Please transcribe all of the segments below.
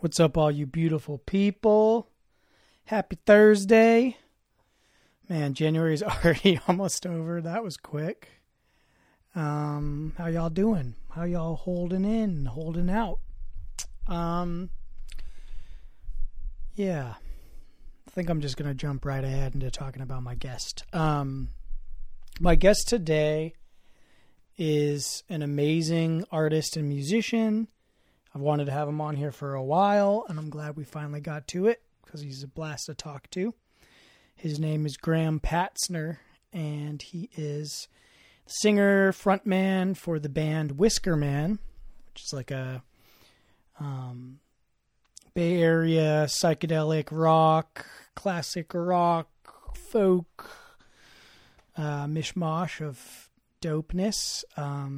What's up, all you beautiful people? Happy Thursday. Man, January's already almost over. That was quick. How y'all doing? How y'all holding in, holding out? Yeah. I think I'm just going to jump right ahead into talking about my guest. My guest today is an amazing artist and musician. I've wanted to have him on here for a while, and I'm glad we finally got to it because he's a blast to talk to. His name is Graham Patzner, and he is the singer, frontman for the band Whiskerman, which is like a Bay Area psychedelic rock, classic rock, folk mishmash of dopeness. I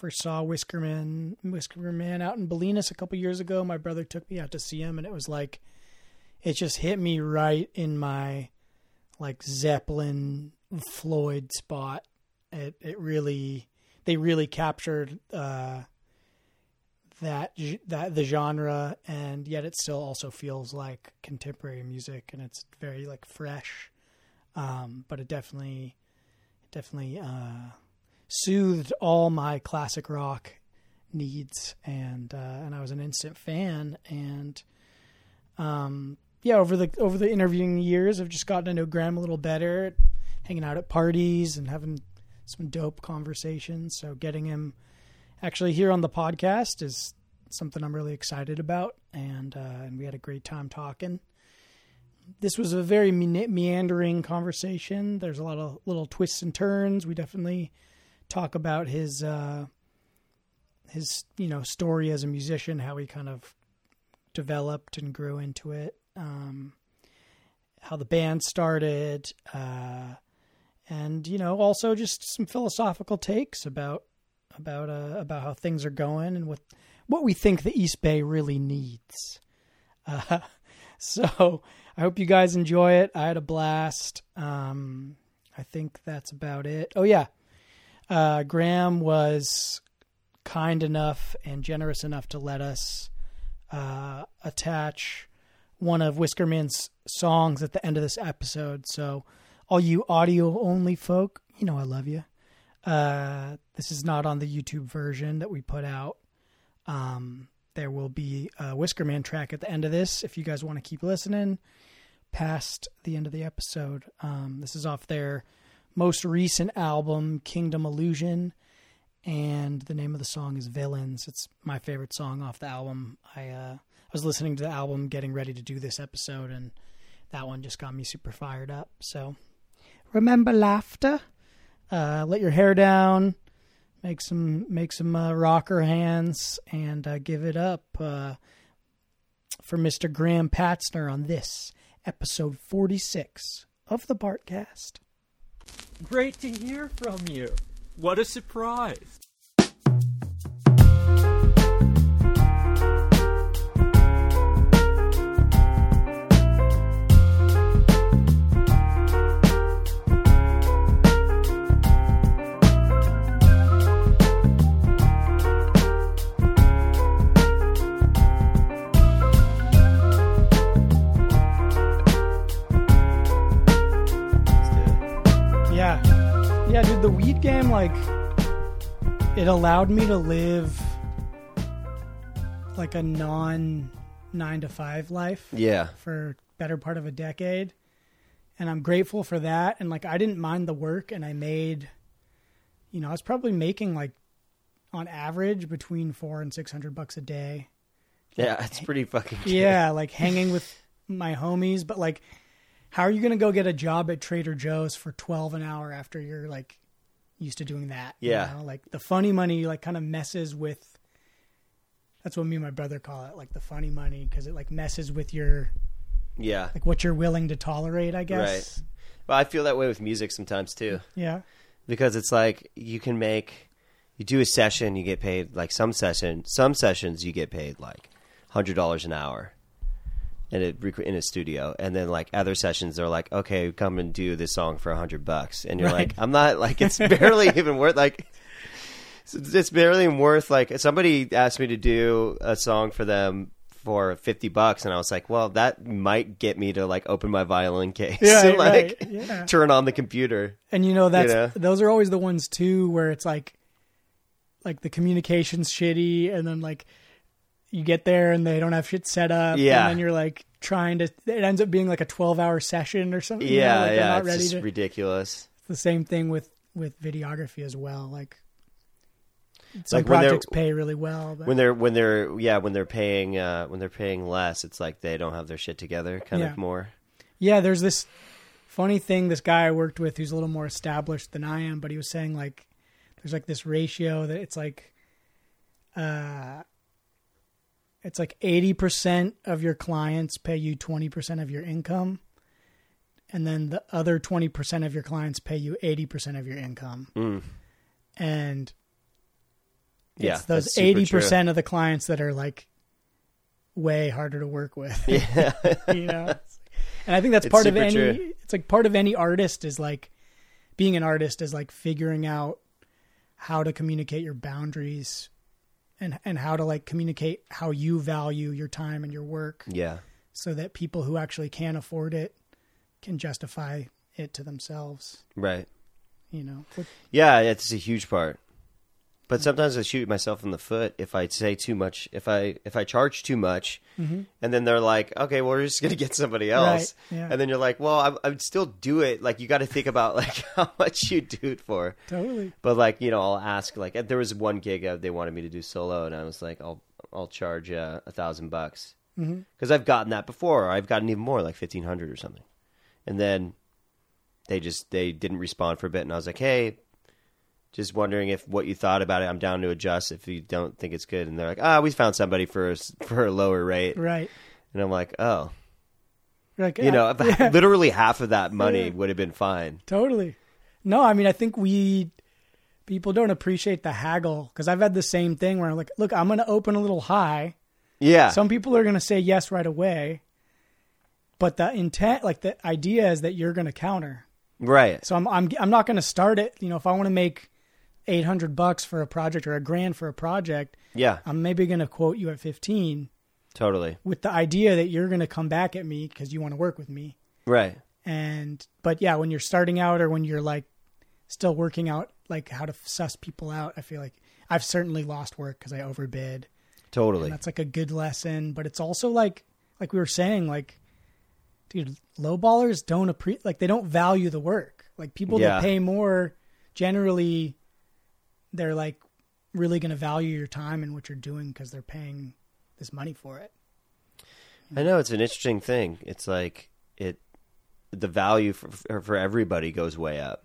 first saw Whiskerman out in Bolinas a couple years ago. My brother took me out to see him, and it was like, it just hit me right in my, like, Zeppelin, Floyd spot. They really captured the genre, and yet it still also feels like contemporary music, and it's very, like, fresh. But it definitely soothed all my classic rock needs, and I was an instant fan, and over the interviewing years, I've just gotten to know Graham a little better, hanging out at parties and having some dope conversations. So getting him actually here on the podcast is something I'm really excited about. And we had a great time talking. This was a very meandering conversation. There's a lot of little twists and turns. We definitely talk about his story as a musician, how he kind of developed and grew into it, how the band started, and also just some philosophical takes about how things are going and what we think the East Bay really needs. So I hope you guys enjoy it. I had a blast. I think that's about it. Oh yeah, Graham was kind enough and generous enough to let us attach one of Whiskerman's songs at the end of this episode. So all you audio only folk, I love you. This is not on the YouTube version that we put out. There will be a Whiskerman track at the end of this. If you guys want to keep listening past the end of the episode, this is off their most recent album, Kingdom Illusion. And the name of the song is Villains. It's my favorite song off the album. I was listening to the album getting ready to do this episode, and that one just got me super fired up. So remember laughter. Let your hair down. Make some rocker hands, and give it up for Mr. Graham Patzner on this episode 46 of the Bartcast. Great to hear from you. What a surprise! Yeah, dude, the weed game, like, it allowed me to live like a non-9-to-5 life. Yeah. For better part of a decade. And I'm grateful for that. And like, I didn't mind the work, and I made, I was probably making like on average between $400 and $600 a day. Yeah, that's pretty fucking good. Yeah, like hanging with my homies, but like, how are you going to go get a job at Trader Joe's for $12 an hour after you're like used to doing that? Yeah. Like the funny money, like kind of messes with, that's what me and my brother call it. Like the funny money. 'Cause it like messes with your, yeah, like what you're willing to tolerate, I guess. Right. Well, I feel that way with music sometimes too. Yeah. Because it's like, you do a session, you get paid like some sessions you get paid like $100 an hour. In a studio, and then like other sessions, they're like, "Okay, come and do this song for $100," and you're right. Like, "I'm not like it's barely even worth like it's barely worth like." Somebody asked me to do a song for them for $50, and I was like, well, that might get me to like open my violin case, yeah, and like right. yeah. turn on the computer. And you know, that's, you know? Those are always the ones too, where it's like the communication's shitty, and then like you get there and they don't have shit set up. Yeah. And then you're like trying to, it ends up being like a 12-hour session or something. Yeah. You know? Like, yeah. It's just ridiculous. It's the same thing with videography as well. Like, some projects pay really well. But when they're paying less, it's like they don't have their shit together kind yeah. of more. Yeah, there's this funny thing. This guy I worked with, who's a little more established than I am, but he was saying like there's like this ratio that it's like 80% of your clients pay you 20% of your income, and then the other 20% of your clients pay you 80% of your income, and it's yeah, those 80% of the clients that are like way harder to work with. Yeah, you know, and I think that's part of any. True. It's like part of any artist is like being an artist is like figuring out how to communicate your boundaries and how to like communicate how you value your time and your work. Yeah, so that people who actually can afford it can justify it to themselves. Right. You know. Yeah, it's a huge part. But sometimes I shoot myself in the foot if I say too much, if I charge too much, mm-hmm. and then they're like, okay, well, we're just going to get somebody else. Right, yeah. And then you're like, well, I would still do it. Like, you got to think about like how much you do it for. Totally. But like, you know, I'll ask, like, there was one gig they wanted me to do solo, and I was like, I'll charge $1,000 because mm-hmm. I've gotten that before. Or I've gotten even more, like 1,500 or something. And then they didn't respond for a bit. And I was like, hey, just wondering if what you thought about it. I'm down to adjust if you don't think it's good. And they're like, we found somebody for a lower rate. Right. And I'm like, oh. You're like, yeah. Literally half of that money yeah. would have been fine. Totally. No, I mean, I think people don't appreciate the haggle, because I've had the same thing where I'm like, look, I'm going to open a little high. Yeah. Some people are going to say yes right away. But the intent, like the idea is that you're going to counter. Right. So I'm not going to start it. You know, if I want to make $800 for a project or $1,000 for a project, yeah, I'm maybe going to quote you at 15. Totally. With the idea that you're going to come back at me because you want to work with me. Right. But yeah, when you're starting out or when you're like still working out, like how to suss people out, I feel like I've certainly lost work because I overbid. Totally. And that's like a good lesson, but it's also like we were saying, like, dude, lowballers don't they don't value the work. Like people yeah. that pay more generally, they're like really going to value your time and what you're doing because they're paying this money for it. I know, it's an interesting thing. It's like the value for everybody goes way up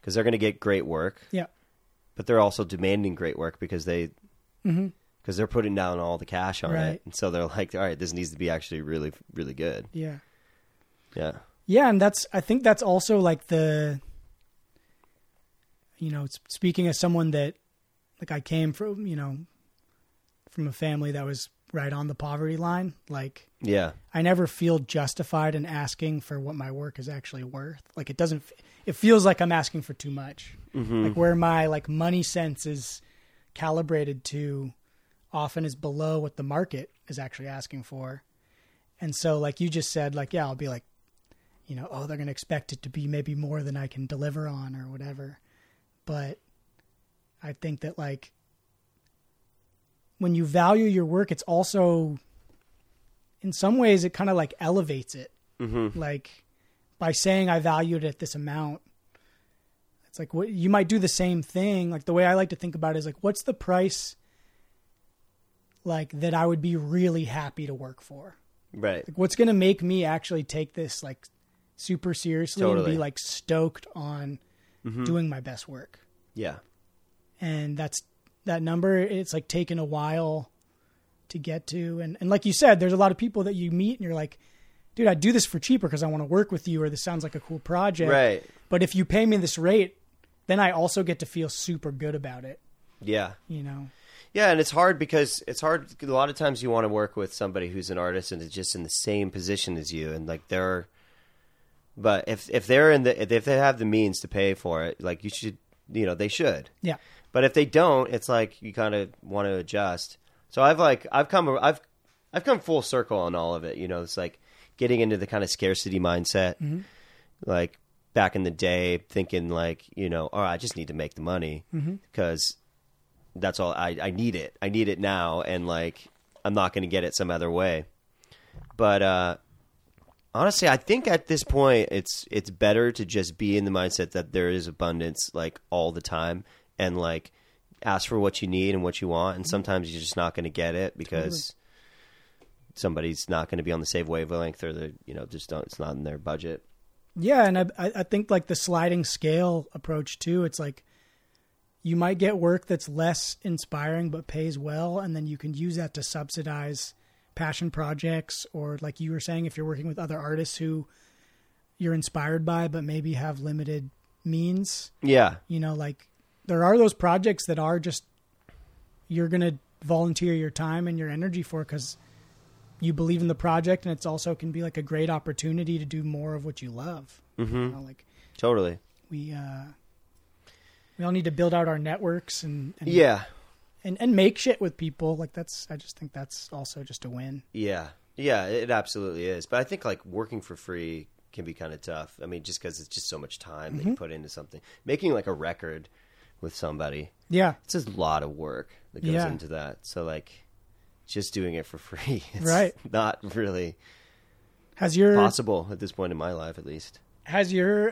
because they're going to get great work. Yeah. But they're also demanding great work because mm-hmm. because they're putting down all the cash on right. it. And so they're like, all right, this needs to be actually really, really good. Yeah. Yeah. Yeah. And I think that's also like the, you know, speaking as someone that, like, I came from, you know, from a family that was right on the poverty line. Like, yeah, I never feel justified in asking for what my work is actually worth. Like, it feels like I'm asking for too much. Mm-hmm. Like where my like money sense is calibrated to often is below what the market is actually asking for. And so like you just said, like, yeah, I'll be like, you know, oh, they're going to expect it to be maybe more than I can deliver on or whatever. But I think that like when you value your work, it's also in some ways it kind of like elevates it. Mm-hmm. Like by saying I valued it at this amount, it's like what you might do the same thing. Like the way I like to think about it is like, what's the price like that I would be really happy to work for? Right. Like what's going to make me actually take this like super seriously totally. And be like stoked on mm-hmm. doing my best work. Yeah. And that number, it's like taken a while to get to. And like you said, there's a lot of people that you meet and you're like, dude, I do this for cheaper because I want to work with you, or this sounds like a cool project. Right. But if you pay me this rate, then I also get to feel super good about it. Yeah. You know? Yeah, and it's hard. A lot of times you want to work with somebody who's an artist and is just in the same position as you, and like but if they have the means to pay for it, like you should, you know, they should. Yeah. But if they don't, it's like you kind of want to adjust. So I've like I've come I've I've come full circle on all of it. You know, it's like getting into the kind of scarcity mindset, mm-hmm. like back in the day thinking like, you know, oh, I just need to make the money because mm-hmm. that's all I need it. I need it now. And like, I'm not going to get it some other way. But, honestly, I think at this point it's better to just be in the mindset that there is abundance like all the time and like ask for what you need and what you want. And sometimes you're just not going to get it because somebody's not going to be on the same wavelength or the, you know, just don't, it's not in their budget. Yeah. And I think like the sliding scale approach too, it's like you might get work that's less inspiring, but pays well. And then you can use that to subsidize passion projects, or like you were saying, if you're working with other artists who you're inspired by but maybe have limited means, yeah, you know, like there are those projects that are just you're gonna volunteer your time and your energy for because you believe in the project, and it's also can be like a great opportunity to do more of what you love. Mm-hmm. You know, like totally, we all need to build out our networks and yeah. And make shit with people. Like that's, I just think that's also just a win. Yeah. Yeah, it absolutely is. But I think like working for free can be kind of tough. I mean, just cause it's just so much time mm-hmm. that you put into something, making like a record with somebody. Yeah. It's just a lot of work that goes yeah. into that. So like just doing it for free. It's right. Not really possible at this point in my life, at least. Has your,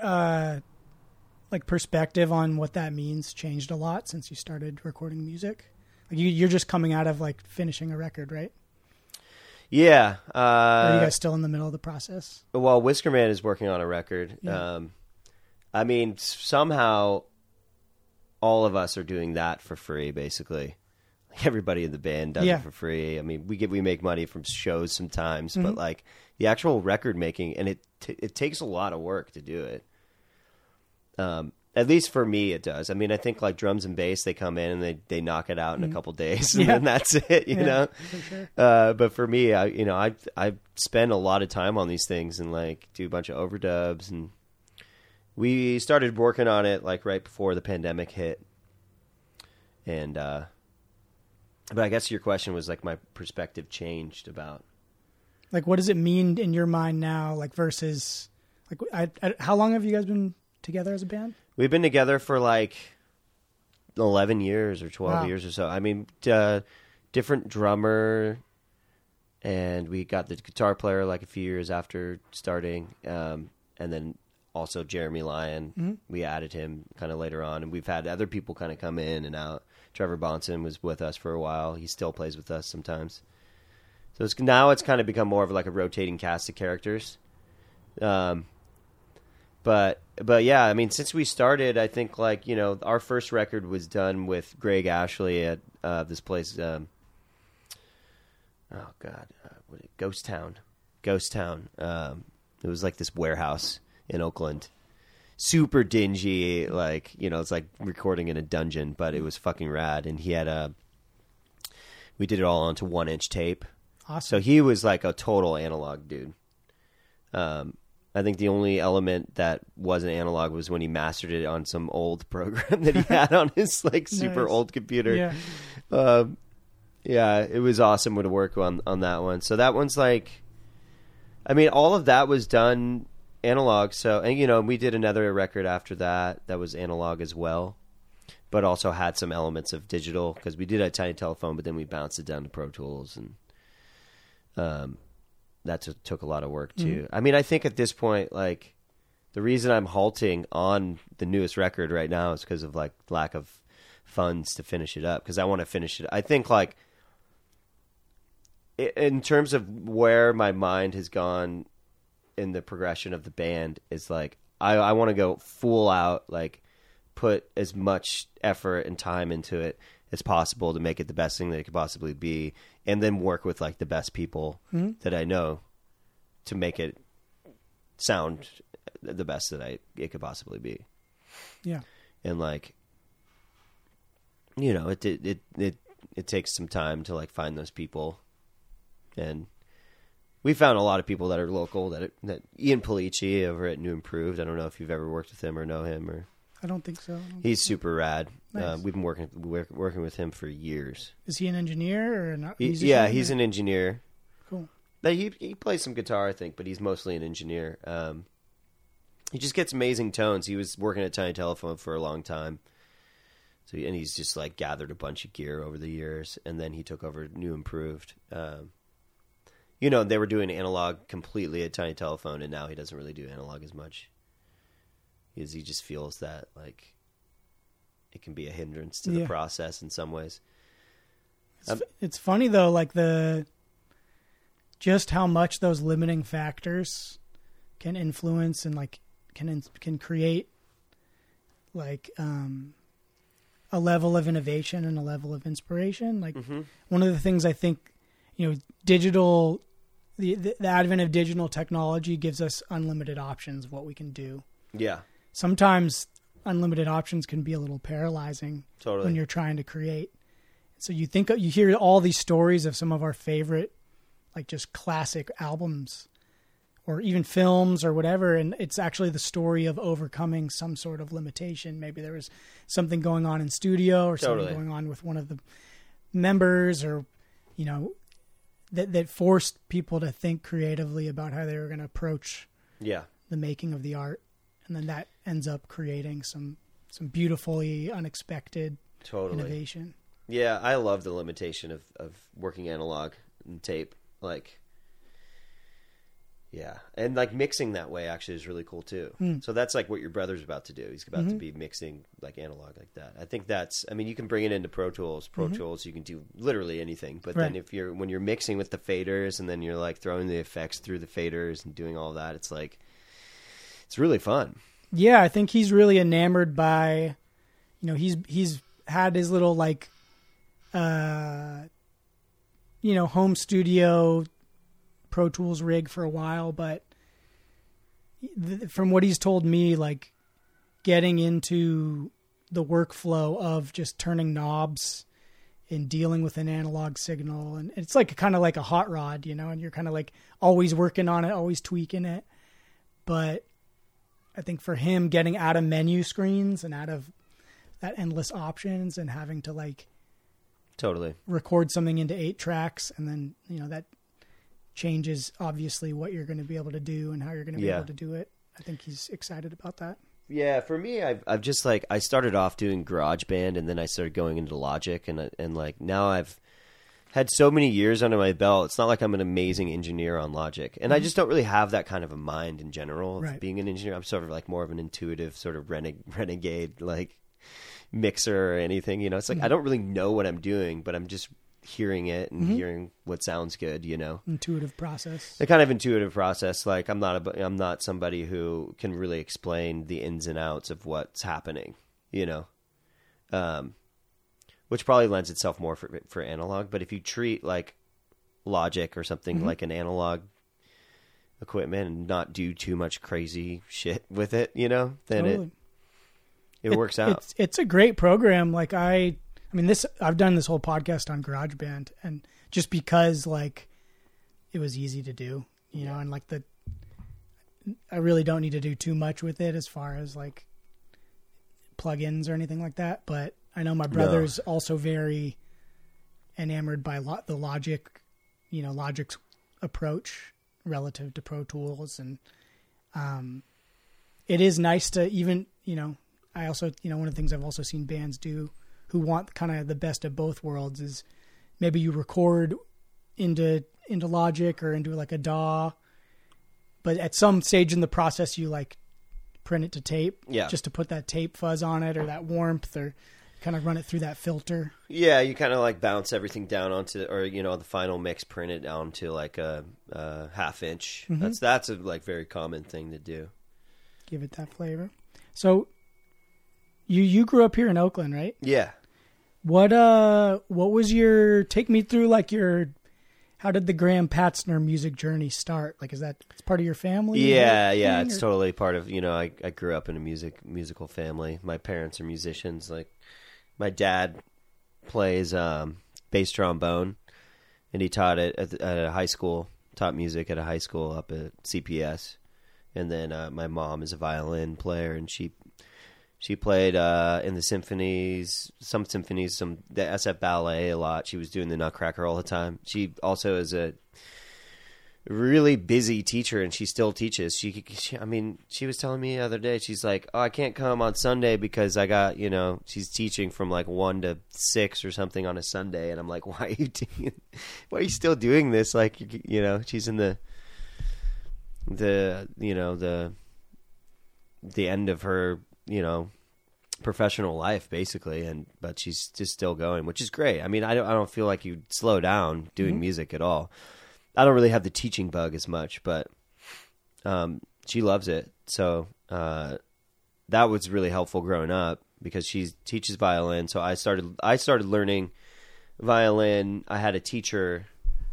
like perspective on what that means changed a lot since you started recording music? You're just coming out of like finishing a record, right? Yeah. Are you guys still in the middle of the process? Well, Whiskerman is working on a record. Yeah. I mean, somehow all of us are doing that for free, basically. Like everybody in the band does yeah. it for free. I mean, we make money from shows sometimes, mm-hmm. but like the actual record making, and it takes a lot of work to do it. At least for me, it does. I mean, I think like drums and bass, they come in and they knock it out in mm-hmm. a couple days and yeah. then that's it, you yeah, know? For sure. But for me, I spend a lot of time on these things and like do a bunch of overdubs, and we started working on it like right before the pandemic hit. And, but I guess your question was like my perspective changed about. Like, what does it mean in your mind now? Like versus like, how long have you guys been together as a band? We've been together for like 11 years or 12 wow. years or so. I mean, different drummer, and we got the guitar player like a few years after starting. And then also Jeremy Lyon, mm-hmm. we added him kind of later on, and we've had other people kind of come in and out. Trevor Bonson was with us for a while. He still plays with us sometimes. So now it's kind of become more of like a rotating cast of characters. But yeah, I mean, since we started, I think like, you know, our first record was done with Greg Ashley at this place. Ghost Town. It was like this warehouse in Oakland, super dingy. Like, you know, it's like recording in a dungeon, but it was fucking rad. And he had we did it all onto 1-inch tape. Awesome. So he was like a total analog dude. I think the only element that wasn't analog was when he mastered it on some old program that he had on his like super nice. Old computer. Yeah. Yeah, it was awesome to work on that one. So that one's like, I mean, all of that was done analog. So, and you know, we did another record after that was analog as well, but also had some elements of digital because we did a Tiny Telephone, but then we bounced it down to Pro Tools and, that took a lot of work too. Mm-hmm. I mean, I think at this point, like the reason I'm halting on the newest record right now is because of like lack of funds to finish it up. Cause I want to finish it. I think like in terms of where my mind has gone in the progression of the band is like, I want to go full out, like put as much effort and time into it as possible to make it the best thing that it could possibly be, and then work with like the best people mm-hmm. that I know to make it sound the best that it could possibly be. Yeah. And like, you know, it takes some time to like find those people. And we found a lot of people that are local that Ian Pellicci over at New Improved. I don't know if you've ever worked with him or know him or. I don't think so. He's super rad. Nice. We've been working with him for years. Is he an engineer or not? Yeah, he's an engineer. He plays some guitar, I think, but he's mostly an engineer. He just gets amazing tones. He was working at Tiny Telephone for a long time. So, and he's just like gathered a bunch of gear over the years, and then he took over New Improved. You know, they were doing analog completely at Tiny Telephone, and now he doesn't really do analog as much, because he just feels that like it can be a hindrance to the process in some ways. It's funny though, like just how much those limiting factors can influence and like can create like a level of innovation and a level of inspiration. Like one of the things I think, you know, digital, the advent of digital technology gives us unlimited options of what we can do. Yeah. Sometimes unlimited options can be a little paralyzing when you're trying to create. So you hear all these stories of some of our favorite, like just classic albums or even films or whatever. And it's actually the story of overcoming some sort of limitation. Maybe there was something going on in studio or something going on with one of the members, or, you know, that forced people to think creatively about how they were going to approach the making of the art. And then that ends up creating some beautifully unexpected innovation. Yeah. I love the limitation of working analog and tape. Like, yeah. And like mixing that way actually is really cool too. So that's like what your brother's about to do. He's about to be mixing like analog like that. I think you can bring it into Pro Tools. You can do literally anything, but then when you're mixing with the faders and then you're like throwing the effects through the faders and doing all that, it's like, it's really fun. Yeah. I think he's really enamored by, you know, he's had his little like, you know, home studio Pro Tools rig for a while, but from what he's told me, like getting into the workflow of just turning knobs and dealing with an analog signal, and it's like kind of like a hot rod, you know, and you're kind of like always working on it, always tweaking it. But I think for him, getting out of menu screens and out of that endless options and having to like record something into 8 tracks, and then, you know, that changes obviously what you're going to be able to do and how you're going to be able to do it. I think he's excited about that. Yeah, for me, I've just like, I started off doing GarageBand, and then I started going into Logic, and like now I've had so many years under my belt. It's not like I'm an amazing engineer on Logic, and I just don't really have that kind of a mind in general of being an engineer. I'm sort of like more of an intuitive sort of renegade like mixer or anything, you know. It's like I don't really know what I'm doing, but I'm just hearing it and hearing what sounds good, you know. The kind of intuitive process. Like I'm not somebody who can really explain the ins and outs of what's happening, you know, which probably lends itself more for analog. But if you treat like Logic or something like an analog equipment and not do too much crazy shit with it, you know, then it works out. It's a great program. Like I've done this whole podcast on GarageBand, and just because like it was easy to do, you know, and like I really don't need to do too much with it as far as like plugins or anything like that. But I know my brother's also very enamored by the Logic, you know, Logic's approach relative to Pro Tools. And it is nice to even, you know, I also, you know, one of the things I've also seen bands do who want kind of the best of both worlds is maybe you record into Logic or into like a DAW, but at some stage in the process you like print it to tape just to put that tape fuzz on it or that warmth, or kind of run it through that filter. Yeah, you kind of like bounce everything down onto, or you know, the final mix print it down to like a 1/2 inch. That's a like very common thing to do. Give it that flavor. So You grew up here in Oakland, right? Yeah. What was your, take me through like your, how did the Graham Patzner music journey start? Like, is that, it's part of your family? Yeah. It's totally part of, you know, I grew up in a musical family. My parents are musicians. Like my dad plays bass trombone, and he taught it at a high school, taught music at a high school up at CPS. And then my mom is a violin player, and she played in the symphonies, the SF Ballet a lot. She was doing the Nutcracker all the time. She also is a really busy teacher, and she still teaches. She I mean, she was telling me the other day, she's like, oh, I can't come on Sunday because I got, you know, she's teaching from like 1 to 6 or something on a Sunday. And I'm like, why are you still doing this? Like, you know, she's in the end of her, you know, professional life basically. But she's just still going, which is great. I mean, I don't feel like you slow down doing music at all. I don't really have the teaching bug as much, but she loves it. So that was really helpful growing up because she teaches violin. So I started learning violin. I had a teacher.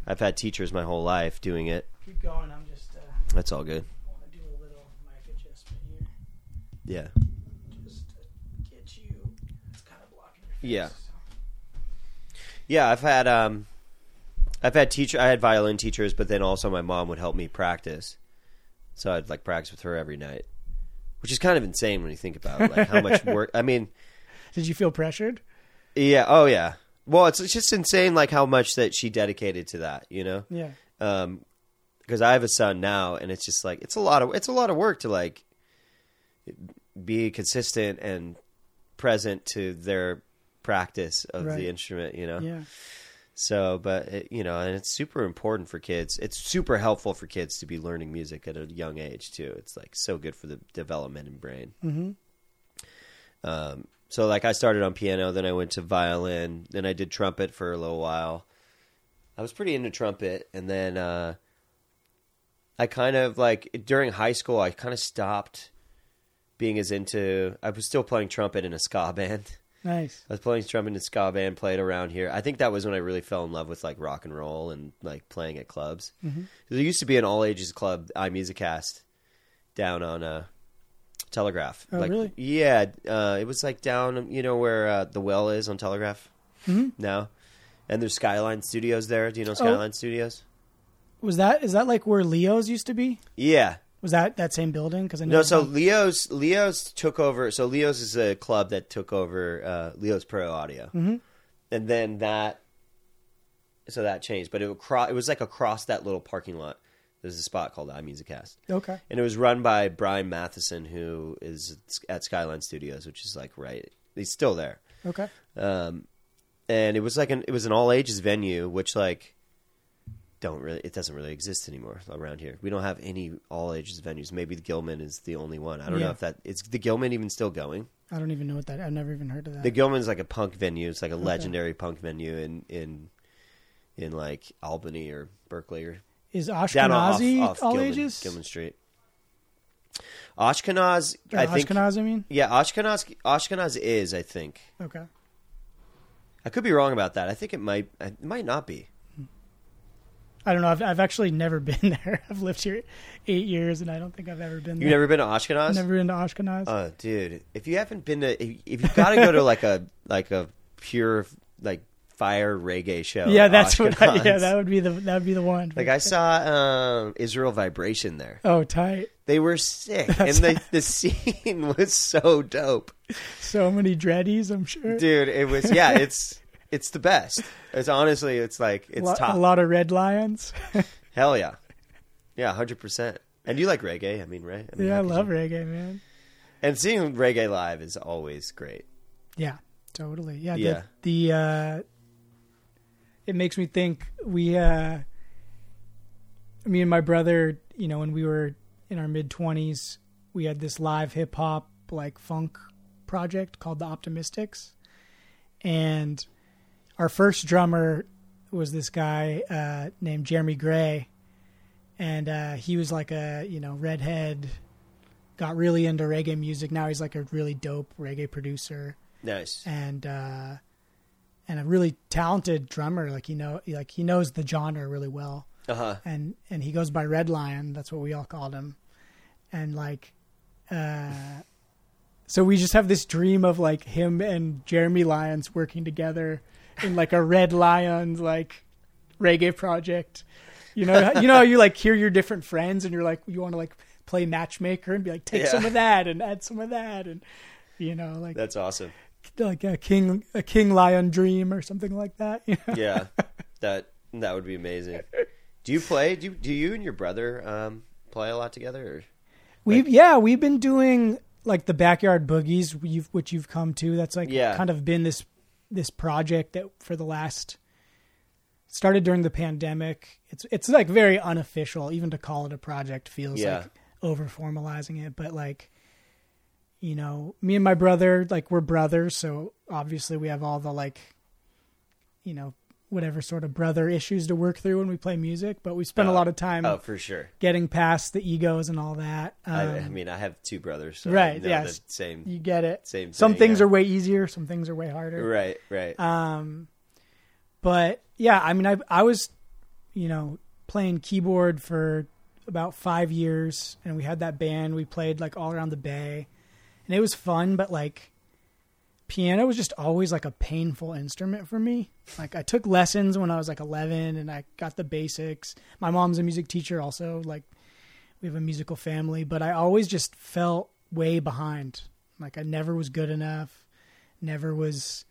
I've had teachers my whole life doing it. Keep going. I'm just. That's all good. I want to do a little mic adjustment here. Yeah. Just to get you. It's kind of blocking your face. Yeah. So. Yeah, I had violin teachers, but then also my mom would help me practice. So I'd like practice with her every night, which is kind of insane when you think about it, like how much work. I mean, did you feel pressured? Yeah. Oh yeah. Well, it's just insane, like how much that she dedicated to that, you know? Yeah. Because I have a son now, and it's just like it's a lot of work to like be consistent and present to their practice of the instrument, you know? Yeah. So, but, and it's super important for kids. It's super helpful for kids to be learning music at a young age, too. It's, like, so good for the development and brain. Mm-hmm. So, like, I started on piano, then I went to violin, then I did trumpet for a little while. I was pretty into trumpet, and then I kind of, like, during high school, I kind of stopped being as into... I was still playing trumpet in a ska band. Nice. I was playing trumpet in ska band, played around here. I think that was when I really fell in love with like rock and roll and like playing at clubs. Mm-hmm. There used to be an all ages club, iMusicast, down on Telegraph. Oh, like, really? Yeah, it was like down, you know, where the Well is on Telegraph now, and there's Skyline Studios there. Do you know Skyline Studios? Is that like where Leo's used to be? Yeah. Was that same building? Because Leo's took over. So Leo's is a club that took over Leo's Pro Audio, and then that changed. But it was like across that little parking lot. There's a spot called iMusicast. Okay, and it was run by Brian Matheson, who is at Skyline Studios, which is like right. He's still there. Okay, and it was like it was an all ages venue, which like. It doesn't really exist anymore around here. We don't have any all ages venues. Maybe the Gilman is the only one. I don't know if is the Gilman even still going? I don't even know what that. I've never even heard of that. The Gilman's like a punk venue. It's like a legendary punk venue in like Albany or Berkeley or is Ashkenazi off all Gilman, ages Gilman Street. Ashkenaz, I think. Ashkenaz, I mean. Yeah, Ashkenaz is. I think. Okay. I could be wrong about that. I think it might. It might not be. I don't know. I've actually never been there. I've lived here 8 years, and I don't think I've ever been there. You've never been to Ashkenaz? Never been to Ashkenaz. Oh, dude! If you haven't been to, if you've got to go to like a pure like fire reggae show. Yeah, that's Ashkenaz. That would be the one. Like I saw Israel Vibration there. Oh, tight! They were sick, and the scene was so dope. So many dreadies, I'm sure. Dude, it was It's the best. It's honestly, it's like, it's top. A lot of Red Lions. Hell yeah. Yeah, 100%. And you like reggae, I mean, right? I mean, yeah, I love reggae, man. And seeing reggae live is always great. Yeah, totally. Yeah. Yeah. It makes me think me and my brother, you know, when we were in our mid-20s, we had this live hip hop, like funk project called the Optimistics. And... our first drummer was this guy named Jeremy Gray, and he was like a, you know, redhead, got really into reggae music. Now he's like a really dope reggae producer. Nice. And a really talented drummer. Like, you know, like he knows the genre really well. Uh-huh. And he goes by Red Lion. That's what we all called him. And like, so we just have this dream of like him and Jeremy Lyons working together. In like a Red Lions like reggae project, you know, you like hear your different friends and you're like, you want to like play matchmaker and be like, take some of that and add some of that. And you know, like, that's awesome. Like a King Lion dream or something like that. You know? Yeah. That would be amazing. Do you play? Do you and your brother play a lot together? Or, like... We've been doing like the backyard boogies, which you've come to. That's like kind of been this project that for the last started during the pandemic. It's like very unofficial. Even to call it a project feels like over formalizing it. But like, you know, me and my brother, like we're brothers, so obviously we have all the like, you know, whatever sort of brother issues to work through when we play music, but we spend a lot of time for sure getting past the egos and all that. I mean, I have two brothers, so right? Yes, same. You get it. Same. Some things are way easier. Some things are way harder. Right. Right. But yeah, I mean, I was, you know, playing keyboard for about 5 years, and we had that band. We played like all around the Bay, and it was fun, but like, piano was just always like a painful instrument for me. Like I took lessons when I was like 11 and I got the basics. My mom's a music teacher also, like we have a musical family, but I always just felt way behind. Like I never was good enough. Never was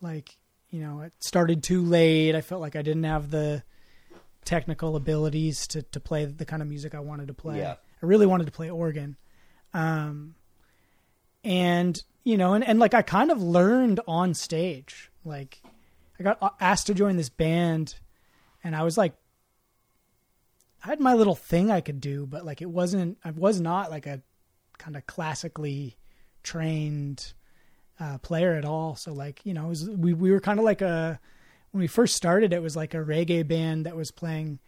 like, you know, it started too late. I felt like I didn't have the technical abilities to play the kind of music I wanted to play. Yeah. I really wanted to play organ. And you know, and like I kind of learned on stage. Like I got asked to join this band and I was like, I had my little thing I could do, but like I was not like a kind of classically trained player at all. So like, you know, we were kind of like when we first started, it was like a reggae band that was playing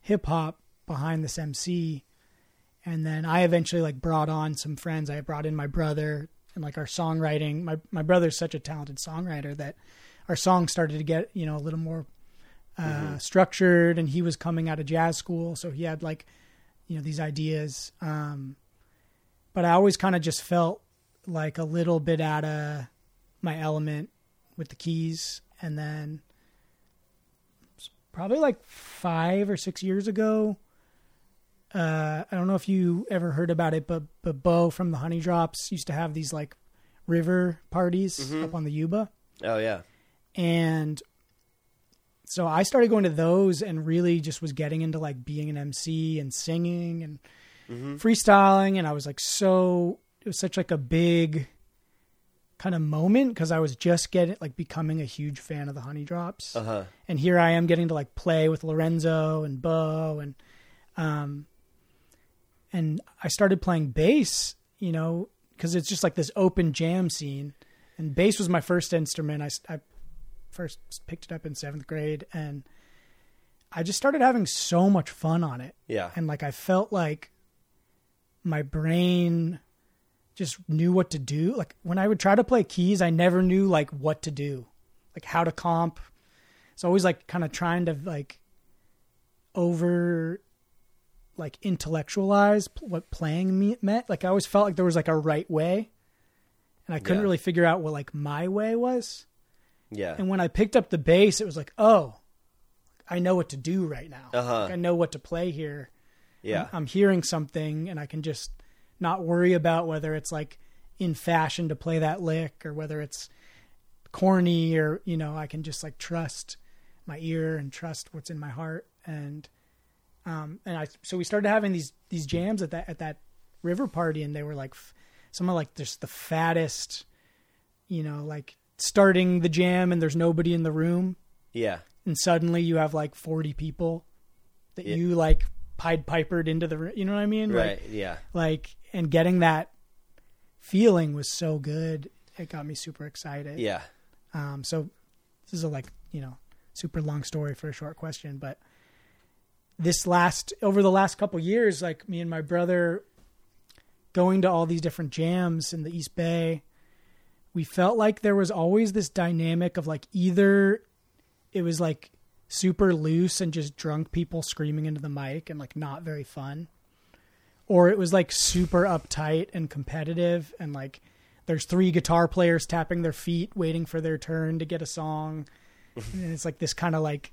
hip hop behind this MC. And then I eventually like brought on some friends. I brought in my brother. And like our songwriting, my brother's such a talented songwriter that our song started to get, you know, a little more structured, and he was coming out of jazz school. So he had like, you know, these ideas. But I always kind of just felt like a little bit out of my element with the keys. And then probably like 5 or 6 years ago, I don't know if you ever heard about it, but Beau from the Honey Drops used to have these like river parties up on the Yuba. Oh yeah. And so I started going to those and really just was getting into like being an MC and singing and freestyling. And I was like, it was such like a big kind of moment, 'cause I was just becoming a huge fan of the Honey Drops. And here I am getting to like play with Lorenzo and Beau and I started playing bass, you know, 'cause it's just like this open jam scene, and bass was my first instrument. I first picked it up in 7th grade, and I just started having so much fun on it. Yeah. And like, I felt like my brain just knew what to do. Like when I would try to play keys, I never knew like what to do, like how to comp. It's always like kind of trying to like intellectualize what playing meant. Like I always felt like there was like a right way, and I couldn't really figure out what like my way was. Yeah. And when I picked up the bass, it was like, oh, I know what to do right now. Like I know what to play here. Yeah. I'm hearing something, and I can just not worry about whether it's like in fashion to play that lick or whether it's corny, or, you know, I can just like trust my ear and trust what's in my heart. So we started having these jams at that river party, and they were like some of like just the fattest, you know, like starting the jam and there's nobody in the room. Yeah. And suddenly you have like 40 people that you like Pied Pipered into the room. You know what I mean? Right. Like, yeah. Like, and getting that feeling was so good. It got me super excited. Yeah. So this is a like, you know, super long story for a short question, but over the last couple of years, like me and my brother going to all these different jams in the East Bay, we felt like there was always this dynamic of like, either it was like super loose and just drunk people screaming into the mic and like not very fun, or it was like super uptight and competitive, and like there's 3 guitar players tapping their feet waiting for their turn to get a song. And it's like this kind of like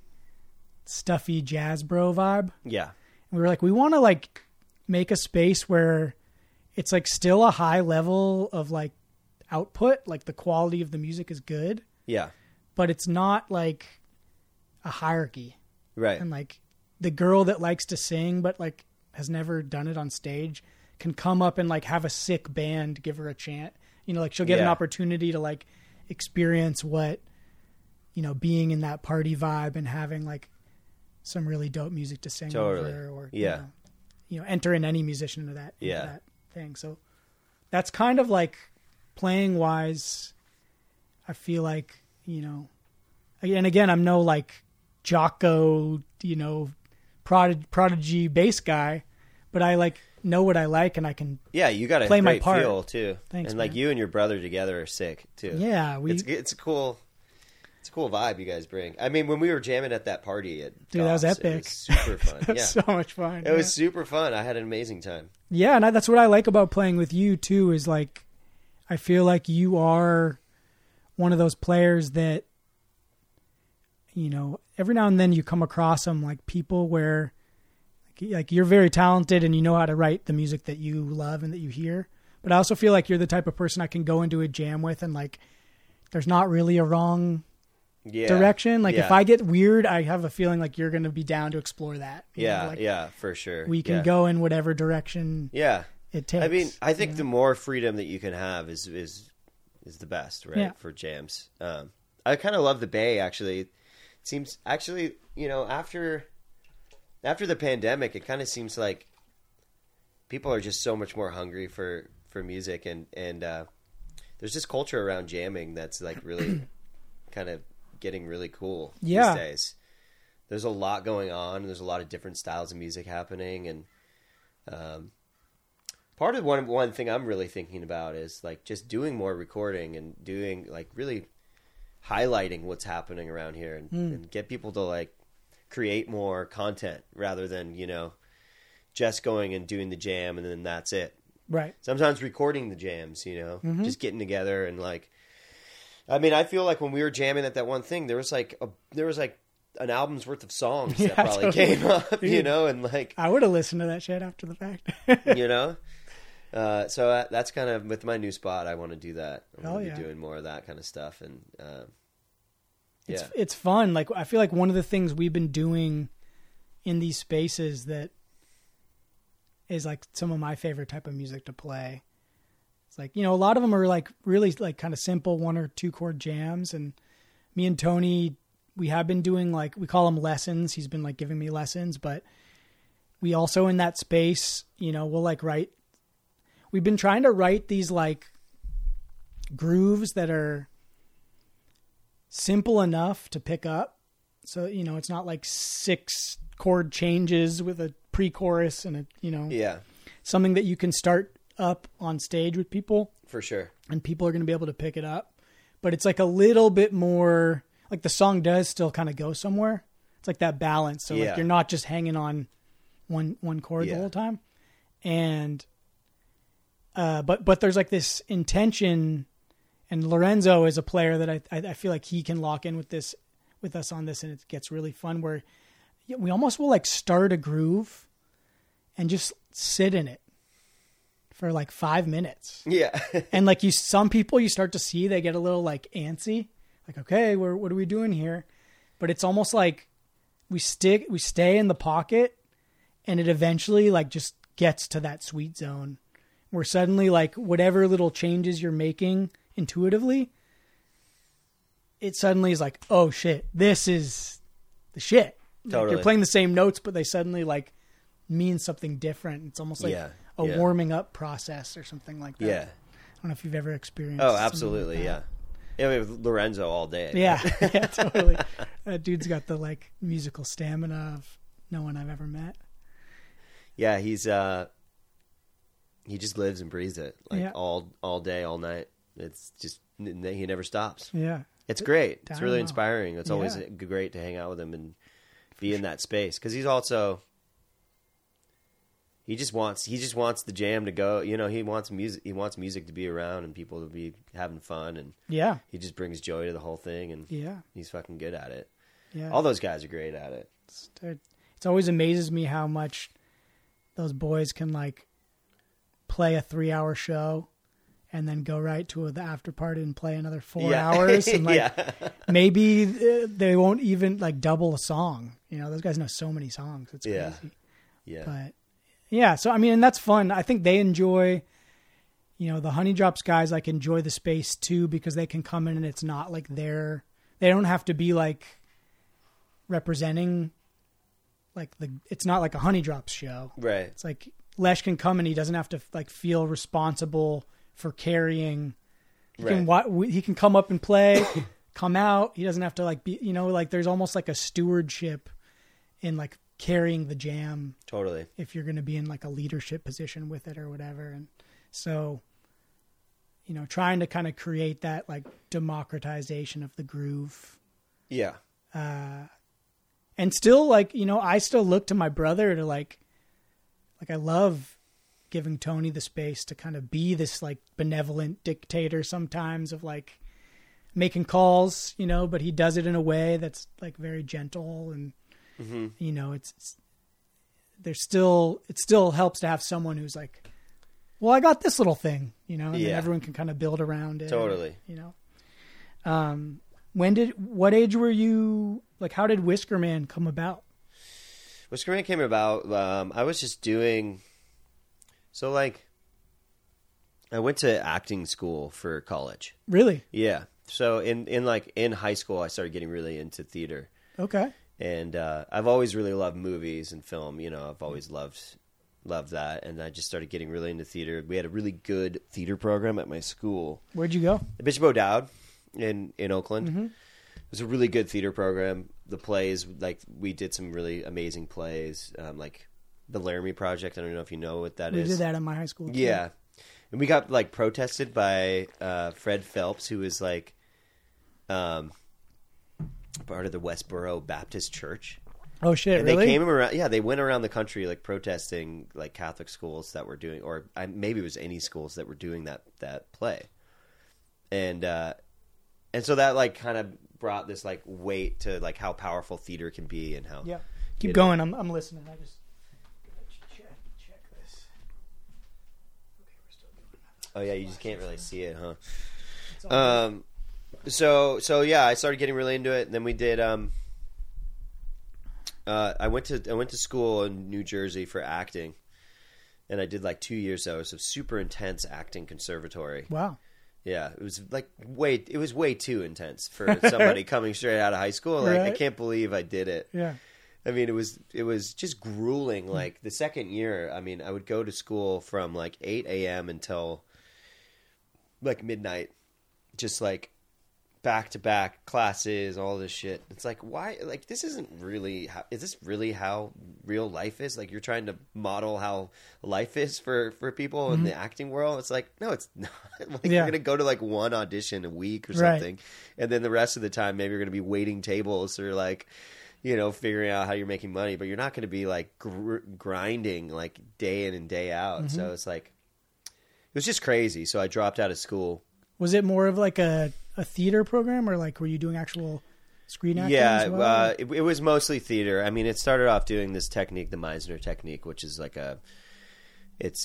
stuffy jazz bro vibe. Yeah. And we were like, we want to like make a space where it's like still a high level of like output, like the quality of the music is good. Yeah. But it's not like a hierarchy. Right. And like the girl that likes to sing but like has never done it on stage can come up and like have a sick band give her a chant. You know, like she'll get an opportunity to like experience what, you know, being in that party vibe and having like some really dope music to sing over, or you know, enter in any musician into that, that thing. So that's kind of like playing wise. I feel like, you know, and again, I'm no like Jocko, you know, prodigy bass guy, but I like know what I like and I can you got to play my part feel too. Thanks, and man. Like you and your brother together are sick too. Yeah, it's a cool vibe you guys bring. I mean, when we were jamming at that party at Dude, Goss, that was epic. It was super fun. It was so much fun. It was super fun. I had an amazing time. Yeah, and that's what I like about playing with you too, is like I feel like you are one of those players that, you know, every now and then you come across them like people where like you're very talented and you know how to write the music that you love and that you hear. But I also feel like you're the type of person I can go into a jam with and like there's not really a wrong direction. Like if I get weird, I have a feeling like you're going to be down to explore that. For sure. We can go in whatever direction it takes. I mean, I think the more freedom that you can have is the best, right? Yeah. For jams. I kind of love the Bay actually. It seems actually, you know, after the pandemic, it kind of seems like people are just so much more hungry for music. And there's this culture around jamming that's like really kind of getting really cool these days. There's a lot going on. There's a lot of different styles of music happening. And part of one thing I'm really thinking about is like just doing more recording and doing like really highlighting what's happening around here and get people to like create more content rather than, you know, just going and doing the jam and then that's it. Right. Sometimes recording the jams, you know, just getting together and like, I mean, I feel like when we were jamming at that one thing, there was like an album's worth of songs that probably came up, you know, and like I would have listened to that shit after the fact, you know. So that's kind of with my new spot. I want to do that. I'm going to be doing more of that kind of stuff, and it's fun. Like I feel like one of the things we've been doing in these spaces that is like some of my favorite type of music to play. Like, you know, a lot of them are like really like kind of simple 1 or 2 chord jams. And me and Tony, we have been doing like, we call them lessons. He's been like giving me lessons, but we also in that space, you know, we'll like write. We've been trying to write these like grooves that are simple enough to pick up. So, you know, it's not like 6 chord changes with a pre-chorus and a, you know, something that you can start up on stage with people for sure, and people are going to be able to pick it up, but it's like a little bit more like the song does still kind of go somewhere. It's like that balance, so like you're not just hanging on one chord the whole time. And but there's like this intention, and Lorenzo is a player that I feel like he can lock in with this with us on this, and it gets really fun where we almost will like start a groove and just sit in it for like 5 minutes. Yeah. And like some people you start to see, they get a little like antsy, like, okay, what are we doing here? But it's almost like we stay in the pocket, and it eventually like just gets to that sweet zone where suddenly like whatever little changes you're making intuitively, it suddenly is like, oh shit, this is the shit. Totally. Like, you're playing the same notes, but they suddenly like mean something different. It's almost like a warming up process or something like that. Yeah. I don't know if you've ever experienced. Oh, absolutely. Like yeah. We have Lorenzo all day. Yeah. Yeah, totally. That dude's got the like musical stamina of no one I've ever met. Yeah. He's, he just lives and breathes it like all day, all night. It's just, he never stops. Yeah. It's great. It's really inspiring. It's always great to hang out with him and be in that space. 'Cause he's also, He just wants the jam to go, you know, he wants music to be around and people to be having fun, and he just brings joy to the whole thing, and he's fucking good at it. Yeah. All those guys are great at it. It's always amazes me how much those boys can like play a 3-hour show and then go right to the after party and play another four hours. And like, maybe they won't even like double a song. You know, those guys know so many songs. It's crazy. Yeah. But yeah. So, I mean, and that's fun. I think they enjoy, you know, the Honey Drops guys like enjoy the space too, because they can come in and it's not like they're, they don't have to be like representing like the, it's not like a Honey Drops show. Right. It's like Lesh can come and he doesn't have to like feel responsible for carrying. He can come up and play, come out. He doesn't have to like be, you know, like there's almost like a stewardship in like carrying the jam. Totally. If you're going to be in like a leadership position with it or whatever. And so, you know, trying to kind of create that like democratization of the groove. Yeah. And still like, you know, I still look to my brother to like I love giving Tony the space to kind of be this like benevolent dictator sometimes of like making calls, you know, but he does it in a way that's like very gentle and, you know, it's there's still, it still helps to have someone who's like, well, I got this little thing, you know, and then everyone can kind of build around it. Totally. You know, what age were you, like, how did Whiskerman come about? Whiskerman came about, I was just doing, so like, I went to acting school for college. Really? Yeah. So in high school, I started getting really into theater. Okay. And I've always really loved movies and film, you know, I've always loved that. And I just started getting really into theater. We had a really good theater program at my school. Where'd you go? The Bishop O'Dowd in Oakland. Mm-hmm. It was a really good theater program. The plays, like we did some really amazing plays, like the Laramie Project. I don't know if you know what that is. We did that in my high school. Too. Yeah. And we got like protested by Fred Phelps, who was like part of the Westboro Baptist Church. Oh shit. And really? They came around. Yeah. They went around the country like protesting like Catholic schools that were doing, or maybe it was any schools that were doing that play. And so that like kind of brought this like weight to like how powerful theater can be and how keep going. I'm listening. I just check this. Okay, we're still doing that. Oh yeah, you just can't really see it, huh? So yeah, I started getting really into it, and then we did I went to school in New Jersey for acting, and I did like 2 years though, so super intense acting conservatory. Wow. Yeah, it was like way too intense for somebody coming straight out of high school. Like, right? I can't believe I did it. Yeah. I mean, it was just grueling. Like the second year, I mean, I would go to school from like 8 a.m. until like midnight, just like back to back classes, all this shit. It's like, why? Like, this isn't really how, is this really how real life is? Like, you're trying to model how life is for people in the acting world. It's like, no, it's not. Like, you're going to go to like one audition a week or something. Right. And then the rest of the time, maybe you're going to be waiting tables or like, you know, figuring out how you're making money, but you're not going to be like grinding like day in and day out. Mm-hmm. So it's like, it was just crazy. So I dropped out of school. Was it more of like a theater program, or like, were you doing actual screen acting? Yeah, as well? It was mostly theater. I mean, it started off doing this technique, the Meisner Technique, which is like it's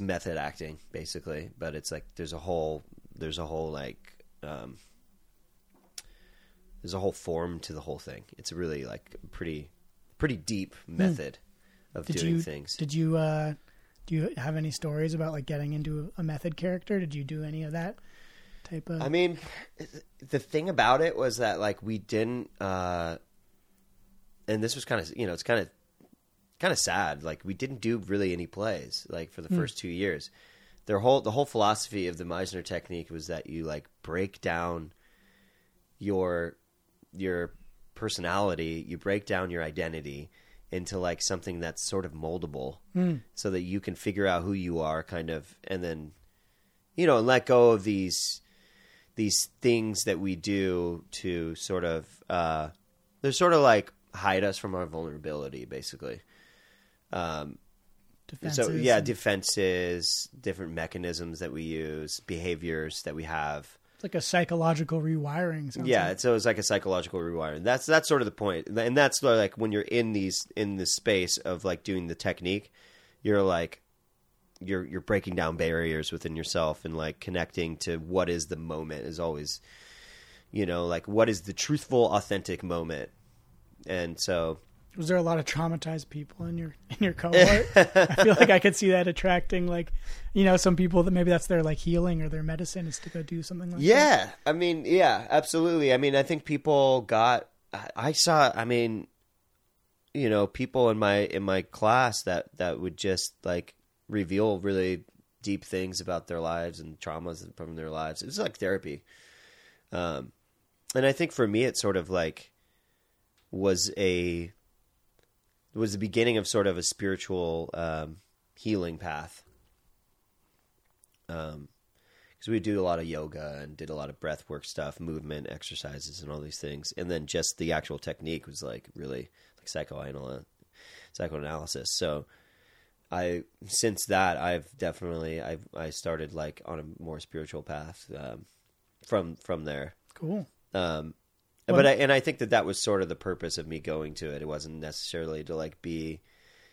method acting basically, but it's like there's a whole form to the whole thing. It's really like a pretty deep method of doing things. Did you do you have any stories about like getting into a method character? Did you do any of that? I mean, the thing about it was that like we didn't, and this was kind of, you know, it's kind of sad. Like we didn't do really any plays like for the first 2 years. The whole philosophy of the Meisner Technique was that you like break down your personality, you break down your identity into like something that's sort of moldable, so that you can figure out who you are, kind of, and then, you know, let go of these things that we do to sort of, they're sort of like hide us from our vulnerability, basically. Defenses. So yeah, defenses, different mechanisms that we use, behaviors that we have. It's like a psychological rewiring. Yeah. Like. So it's like a psychological rewiring. That's sort of the point. And that's like when you're in this space of like doing the technique, you're like, you're breaking down barriers within yourself and like connecting to what is the moment is always, you know, like what is the truthful, authentic moment. And so, was there a lot of traumatized people in your cohort? I feel like I could see that attracting, like, you know, some people that maybe that's their like healing or their medicine is to go do something like that. Yeah. I mean, yeah, absolutely. I mean, I think people got, you know, people in my class that would just like reveal really deep things about their lives and traumas from their lives. It was like therapy. And I think for me, it sort of like was the beginning of sort of a spiritual healing path. Because we do a lot of yoga and did a lot of breath work stuff, movement, exercises, and all these things. And then just the actual technique was like really like psychoanalysis. So I started like on a more spiritual path from there. Cool. But I think that was sort of the purpose of me going to it. It wasn't necessarily to like be,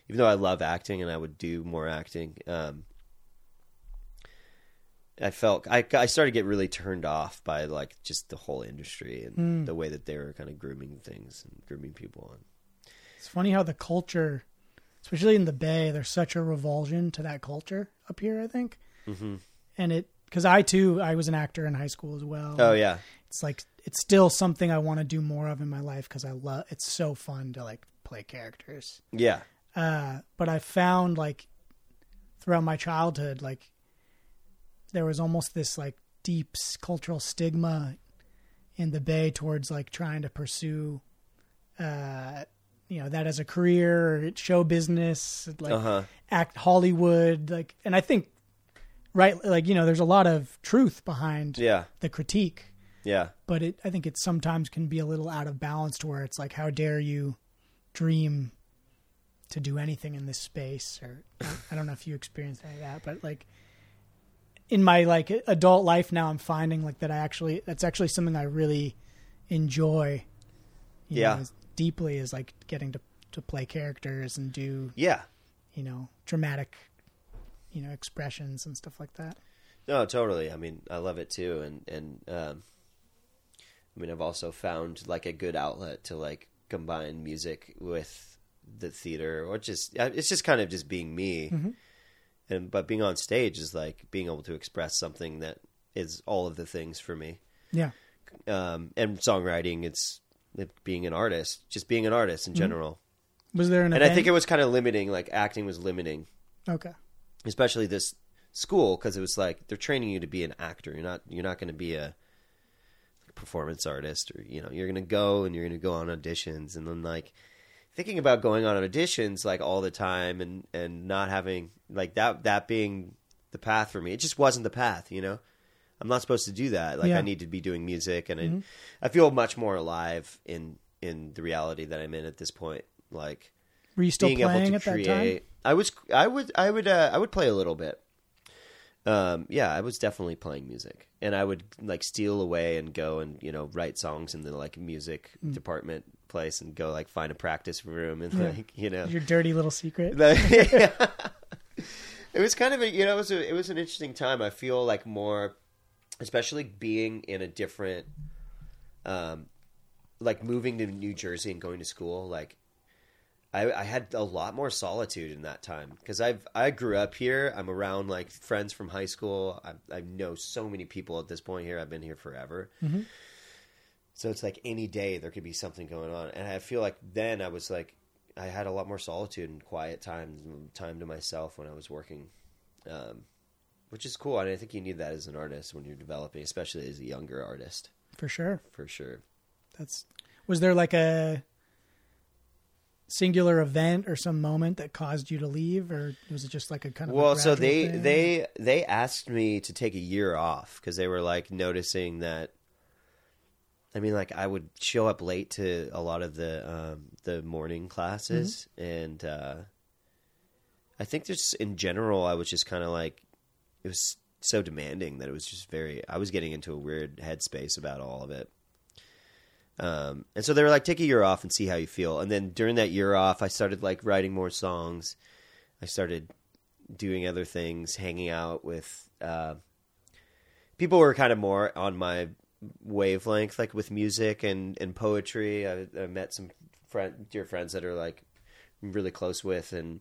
even though I love acting and I would do more acting. I felt I started to get really turned off by like just the whole industry and the way that they were kind of grooming things and grooming people. And it's funny how the culture, especially in the Bay, there's such a revulsion to that culture up here, I think. Mm-hmm. And because I was an actor in high school as well. Oh yeah. It's like, it's still something I want to do more of in my life. Cause it's so fun to like play characters. Yeah. But I found like throughout my childhood, like there was almost this like deep cultural stigma in the Bay towards like trying to pursue, you know, that as a career, show business, like act Hollywood. Like, and I think, right. Like, you know, there's a lot of truth behind the critique. Yeah. But I think it sometimes can be a little out of balance to where it's like, how dare you dream to do anything in this space? Or I don't know if you experienced any of that, but like in my like adult life now, I'm finding like that that's actually something I really enjoy. You know, as deeply as like getting to play characters and do, you know, dramatic, you know, expressions and stuff like that. No, totally. I mean, I love it too. And I mean, I've also found like a good outlet to like combine music with the theater, or just, it's just kind of just being me. Mm-hmm. But being on stage is like being able to express something that is all of the things for me. Yeah. And songwriting, it's being an artist, just being an artist in general. Was there an event? I think it was kind of limiting, like acting was limiting. Okay. Especially this school. Cause it was like, they're training you to be an actor. You're not going to be a performance artist, or you know, you're gonna go and you're gonna go on auditions, and then like thinking about going on auditions like all the time and not having like that being the path for me. It just wasn't the path, you know. I'm not supposed to do that. Like I need to be doing music, and I feel much more alive in the reality that I'm in at this point. Like, were you still being playing able to at create, that time? I would play a little bit. I was definitely playing music, and I would like steal away and go and, you know, write songs in the like music department place and go like find a practice room and like, you know, your dirty little secret. It was kind of a, you know, it was an interesting time. I feel like more, especially being in a different, like moving to New Jersey and going to school, like I had a lot more solitude in that time, because I grew up here. I'm around like friends from high school. I know so many people at this point here. I've been here forever. Mm-hmm. So it's like any day there could be something going on. And I feel like then I was like, I had a lot more solitude and quiet time to myself when I was working, which is cool. And I think you need that as an artist when you're developing, especially as a younger artist. For sure. Was there like a singular event or some moment that caused you to leave, or was it just like a kind of so they asked me to take a year off, because they were like noticing that, I mean, like I would show up late to a lot of the morning classes, and I think just in general I was just kind of like, it was so demanding that it was just I was getting into a weird headspace about all of it. And so they were like, take a year off and see how you feel. And then during that year off, I started like writing more songs. I started doing other things, hanging out with people who are kind of more on my wavelength, like with music and poetry. I met some dear friends that are like really close with, and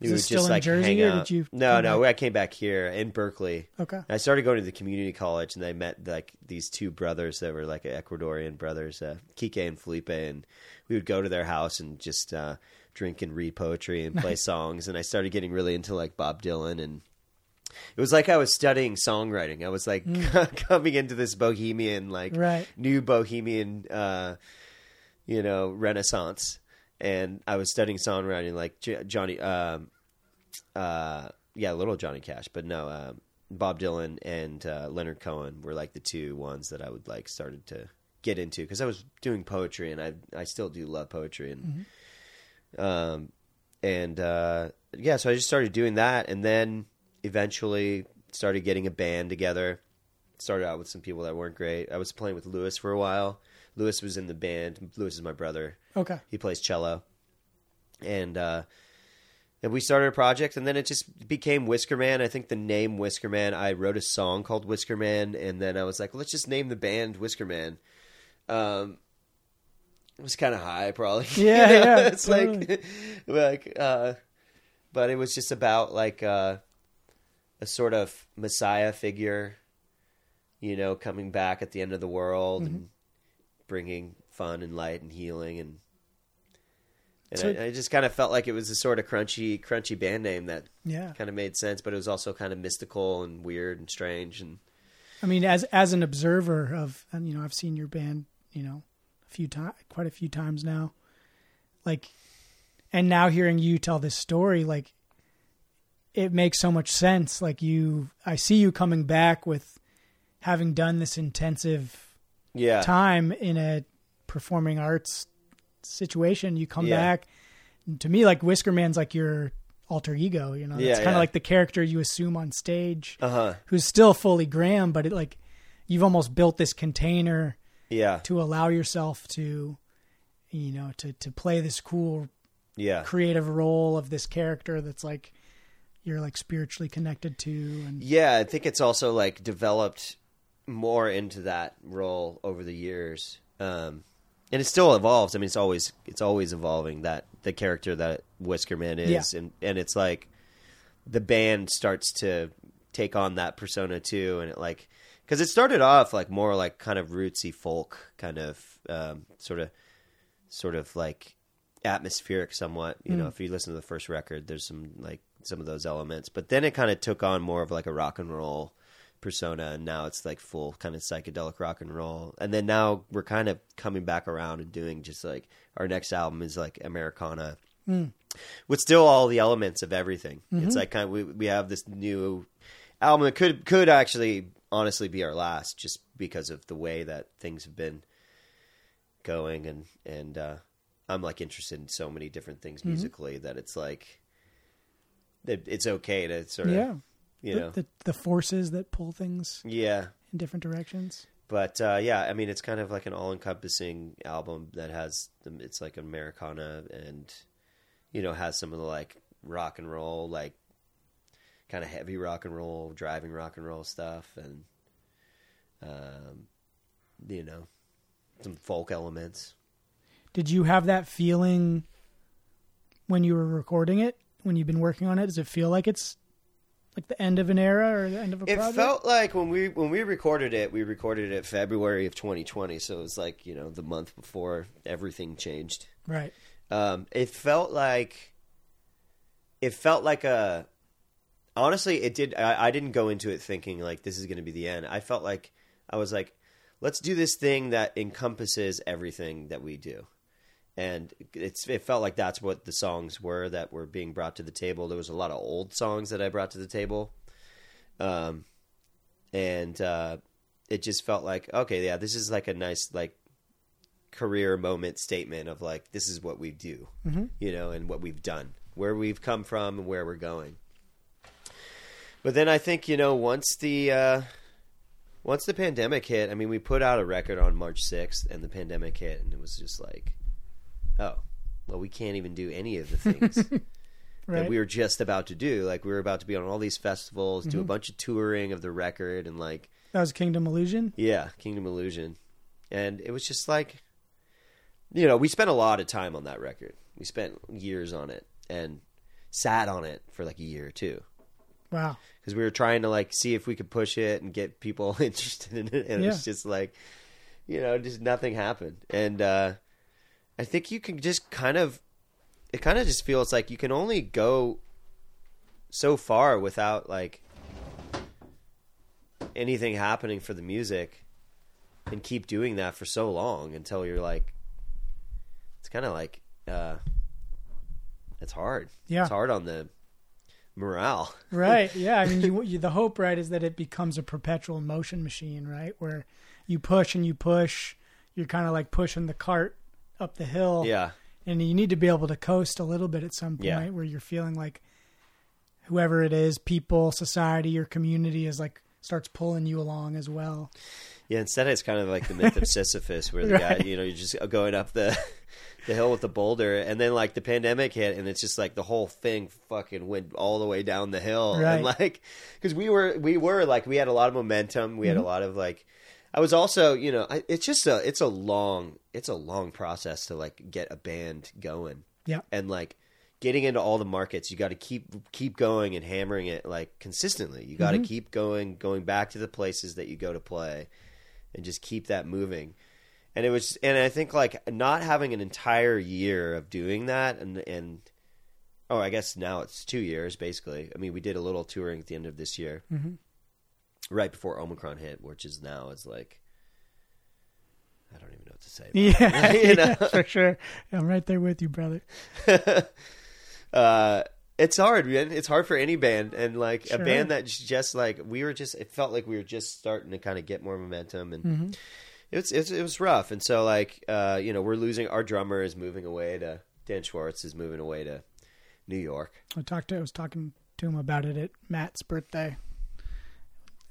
it was just like hang out. Did you no, I came back here in Berkeley. Okay, I started going to the community college, and I met like these two brothers that were like Ecuadorian brothers, Kike and Felipe, and we would go to their house and just drink and read poetry and play songs. And I started getting really into like Bob Dylan, and it was like I was studying songwriting. I was like coming into this bohemian, like new bohemian, you know, renaissance. And I was studying songwriting like little Johnny Cash, but no, Bob Dylan and Leonard Cohen were like the two ones that I would like started to get into, because I was doing poetry, and I still do love poetry, and so I just started doing that, and then eventually started getting a band together. Started out with some people that weren't great. I was playing with Lewis for a while. Lewis was in the band. Lewis is my brother. Okay. He plays cello. And we started a project, and then it just became Whiskerman. I think the name Whiskerman, I wrote a song called Whiskerman, and then I was like, let's just name the band Whiskerman. It was kind of high, probably. Yeah, you know? Yeah. It's totally. But it was just about like a sort of messiah figure, you know, coming back at the end of the world and bringing fun and light and healing, and I just kind of felt like it was a sort of crunchy band name that kind of made sense, but it was also kind of mystical and weird and strange. And I mean, as an observer of, and you know, I've seen your band, you know, quite a few times now, like, and now hearing you tell this story, like, it makes so much sense. Like I see you coming back with having done this intensive time in a performing arts situation. You come back, and to me, like, Whiskerman's like your alter ego, you know, it's kind of like the character you assume on stage, who's still fully Graham, but it, like, you've almost built this container to allow yourself to, you know, to play this cool creative role of this character that's like, you're like spiritually connected to. And I think it's also like developed more into that role over the years, and it still evolves. I mean, it's always evolving, that the character that Whiskerman is, and it's like the band starts to take on that persona too, and it, like, because it started off like more like kind of rootsy folk kind of sort of like atmospheric somewhat, you know, if you listen to the first record, there's some of those elements, but then it kind of took on more of like a rock and roll persona, and now it's like full kind of psychedelic rock and roll. And then now we're kind of coming back around and doing just like our next album is like Americana with still all the elements of everything. It's like kind of, we have this new album that could actually honestly be our last, just because of the way that things have been going, and I'm like interested in so many different things musically that it's like it's okay to sort of you know, the forces that pull things in different directions. But I mean, it's kind of like an all-encompassing album that has, it's like Americana, and, you know, has some of the like rock and roll, like kind of heavy rock and roll, driving rock and roll stuff, and you know, some folk elements. Did you have that feeling when you were recording it, when you've been working on it? Does it feel like it's like the end of an era or the end of a project? It felt like when we recorded it, February of 2020. So it was like, you know, the month before everything changed. Right. I didn't go into it thinking like this is going to be the end. I felt like, I was like, let's do this thing that encompasses everything that we do. And it felt like that's what the songs were that were being brought to the table. There was a lot of old songs that I brought to the table. It just felt like, okay, yeah, this is like a nice like career moment statement of like, this is what we do, you know, and what we've done, where we've come from and where we're going. But then I think, you know, once the pandemic hit, I mean, we put out a record on March 6th and the pandemic hit, and it was just like, oh, well, we can't even do any of the things right. that we were just about to do. Like, we were about to be on all these festivals, do a bunch of touring of the record, and like... That was Kingdom Illusion? Yeah, Kingdom Illusion. And it was just like, you know, we spent a lot of time on that record. We spent years on it and sat on it for like a year or two. Wow. Because we were trying to like see if we could push it and get people interested in it. And it was just like, you know, just nothing happened. And I think you can just kind of, it kind of just feels like you can only go so far without like anything happening for the music and keep doing that for so long until you're like, it's kind of like, it's hard. Yeah. It's hard on the morale. Right. Yeah. I mean, you, the hope, right, is that it becomes a perpetual motion machine, right? Where you push and you push, you're kind of like pushing the cart up the hill. Yeah. And you need to be able to coast a little bit at some point where you're feeling like whoever it is, people, society, your community is like, starts pulling you along as well. Yeah. Instead, it's kind of like the myth of Sisyphus where the guy, you know, you're just going up the hill with the boulder, and then like the pandemic hit, and it's just like the whole thing fucking went all the way down the hill. Right. And like, cause we were like, we had a lot of momentum. We had a lot of like, I was also, you know, it's just a long process to like get a band going. Yeah. And like getting into all the markets, you got to keep going and hammering it like consistently. You got to keep going back to the places that you go to play and just keep that moving. And it was, and I think like not having an entire year of doing that, and oh, I guess now it's 2 years basically. I mean, we did a little touring at the end of this year, right before Omicron hit, which is now is like, I don't even know what to say. Yeah, you know? Yeah, for sure. I'm right there with you, brother. It's hard, man. It's hard for any band, and like a band that's just like it felt like we were just starting to kind of get more momentum and. It was rough. And so like, you know, we're losing our drummer is moving away to Dan Schwartz is moving away to New York. I was talking to him about it at Matt's birthday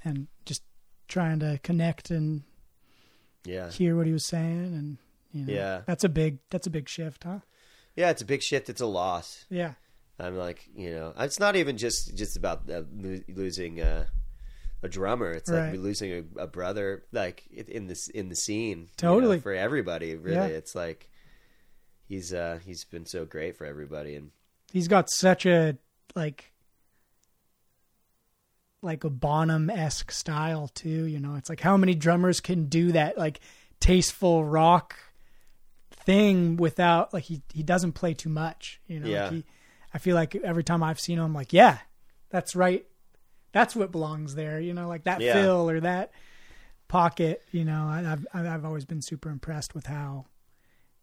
and just trying to connect and hear what he was saying. And, you know, that's a big shift, huh? Yeah. It's a big shift. It's a loss. Yeah. I'm like, you know, it's not even just about losing, a drummer. It's like we're losing a brother, like in the scene. Totally. You know, for everybody, really. Yeah. It's like he's been so great for everybody, and he's got such a like a Bonham-esque style too. You know, it's like how many drummers can do that like tasteful rock thing without like he doesn't play too much. You know, like I feel like every time I've seen him, I'm like, yeah, that's right. That's what belongs there, you know, like that fill or that pocket, you know, I've always been super impressed with how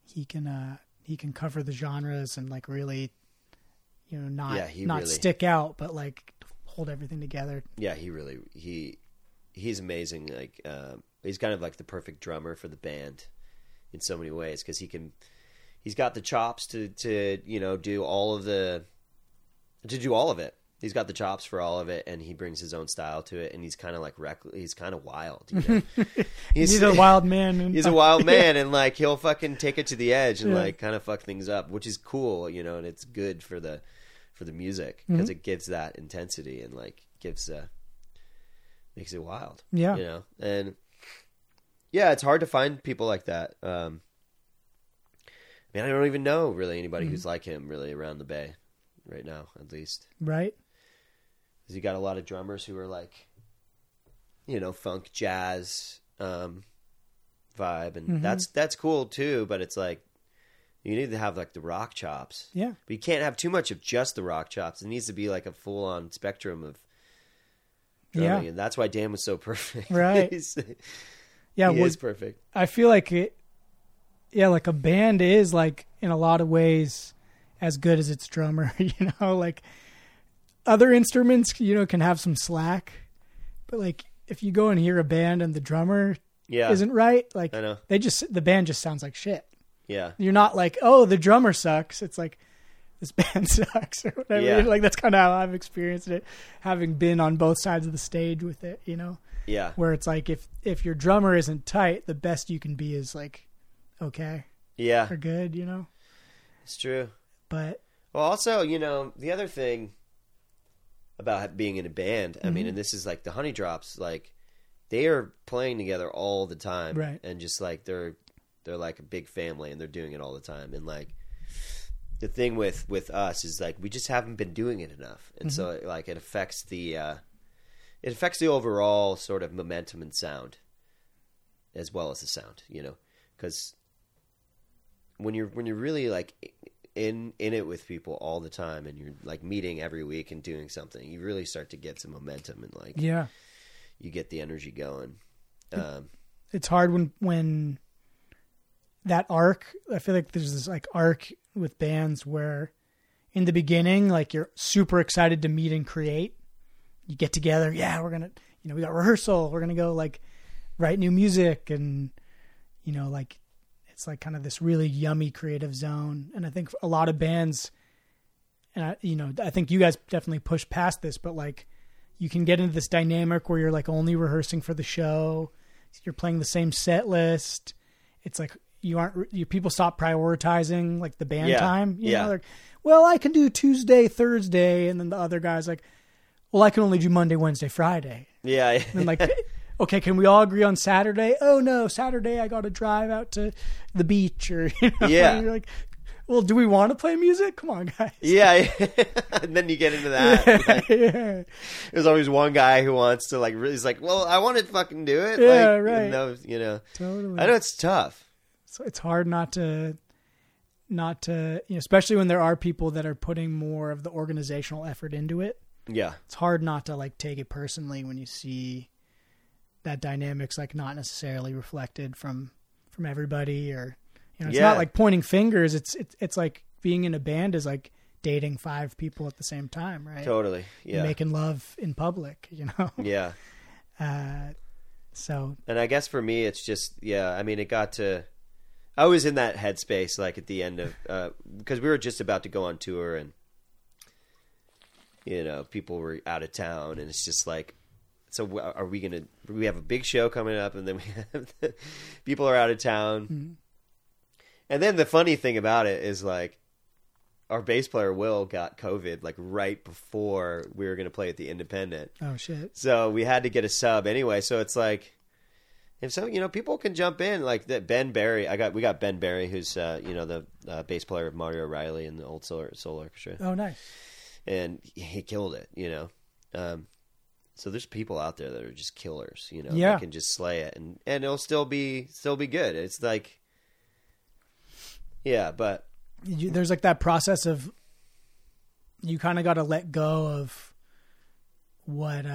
he can cover the genres and like really, you know, not really stick out, but like hold everything together. Yeah. He's amazing. Like, he's kind of like the perfect drummer for the band in so many ways. Cause he's got the chops to, you know, do all of it. He's got the chops for all of it, and he brings his own style to it. And he's kind of like he's kind of wild. You know? he's a wild man. He's a wild man, and like he'll fucking take it to the edge and like kind of fuck things up, which is cool, you know. And it's good for the music because it gives that intensity and like makes it wild. Yeah, you know. And yeah, it's hard to find people like that. I mean, I don't even know really anybody who's like him really around the Bay right now, at least. Right. You got a lot of drummers who are like, you know, funk jazz vibe, and that's cool too. But it's like you need to have like the rock chops. Yeah, but you can't have too much of just the rock chops. It needs to be like a full on spectrum of drumming, and that's why Dan was so perfect. Right? He is perfect. I feel like it. Yeah, like a band is like in a lot of ways as good as its drummer. You know, like. Other instruments, you know, can have some slack, but like if you go and hear a band and the drummer isn't right, like I know. The band just sounds like shit. Yeah. You're not like, oh, the drummer sucks. It's like this band sucks or whatever. Yeah. Like that's kind of how I've experienced it, having been on both sides of the stage with it, you know? Yeah. Where it's like if your drummer isn't tight, the best you can be is like, okay. Yeah. Or good, you know? It's true. But Well, also, you know, the other thing about being in a band, I mean, and this is like the Honey Drops, like they are playing together all the time, right? And just like they're like a big family, and they're doing it all the time. And like the thing with us is like we just haven't been doing it enough, and so it, like it affects the overall sort of momentum and sound, as well as the sound, you know, because when you're really like in it with people all the time, and you're like meeting every week and doing something, you really start to get some momentum, and like you get the energy going. It's hard when that arc, I feel like there's this like arc with bands where in the beginning, like you're super excited to meet and create. You get together. Yeah. We're going to, you know, we got rehearsal. We're going to go like write new music, and, you know, like, it's like kind of this really yummy creative zone. And I think a lot of bands, and I think you guys definitely push past this, but like you can get into this dynamic where you're like only rehearsing for the show. You're playing the same set list. It's like people stop prioritizing like the band time. You know, like, well, I can do Tuesday, Thursday. And then the other guy's like, well, I can only do Monday, Wednesday, Friday. Yeah. And then like, okay, can we all agree on Saturday? Oh no, Saturday I got to drive out to the beach, or you know, yeah. You're like, well, do we want to play music? Come on, guys. Yeah, and then you get into that. Yeah, like, yeah. There's always one guy who wants to like really. He's like, well, I want to fucking do it. Yeah, like, right. No, you know, totally. I know it's tough. So it's hard not to, you know, especially when there are people that are putting more of the organizational effort into it. Yeah, it's hard not to like take it personally when you see that dynamic's like not necessarily reflected from everybody, or you know, it's not like pointing fingers. It's like being in a band is like dating five people at the same time, right? Totally. Yeah. And making love in public, you know? Yeah. So. And I guess for me, it's just, I mean, I was in that headspace, like at the end of, cause we were just about to go on tour, and you know, people were out of town, and it's just like, so we have a big show coming up, and then we have people are out of town. Mm-hmm. And then the funny thing about it is like our bass player, Will, got COVID like right before we were going to play at the Independent. Oh shit. So we had to get a sub anyway. So it's like, if so, you know, people can jump in like that. Ben Barry, we got Ben Barry, who's, you know, the bass player of Mario Riley and the old Soul Orchestra. Oh, nice. And he killed it, you know? So there's people out there that are just killers, you know, that can just slay it, and it'll still be good. It's like, but there's like that process of you kind of got to let go of what,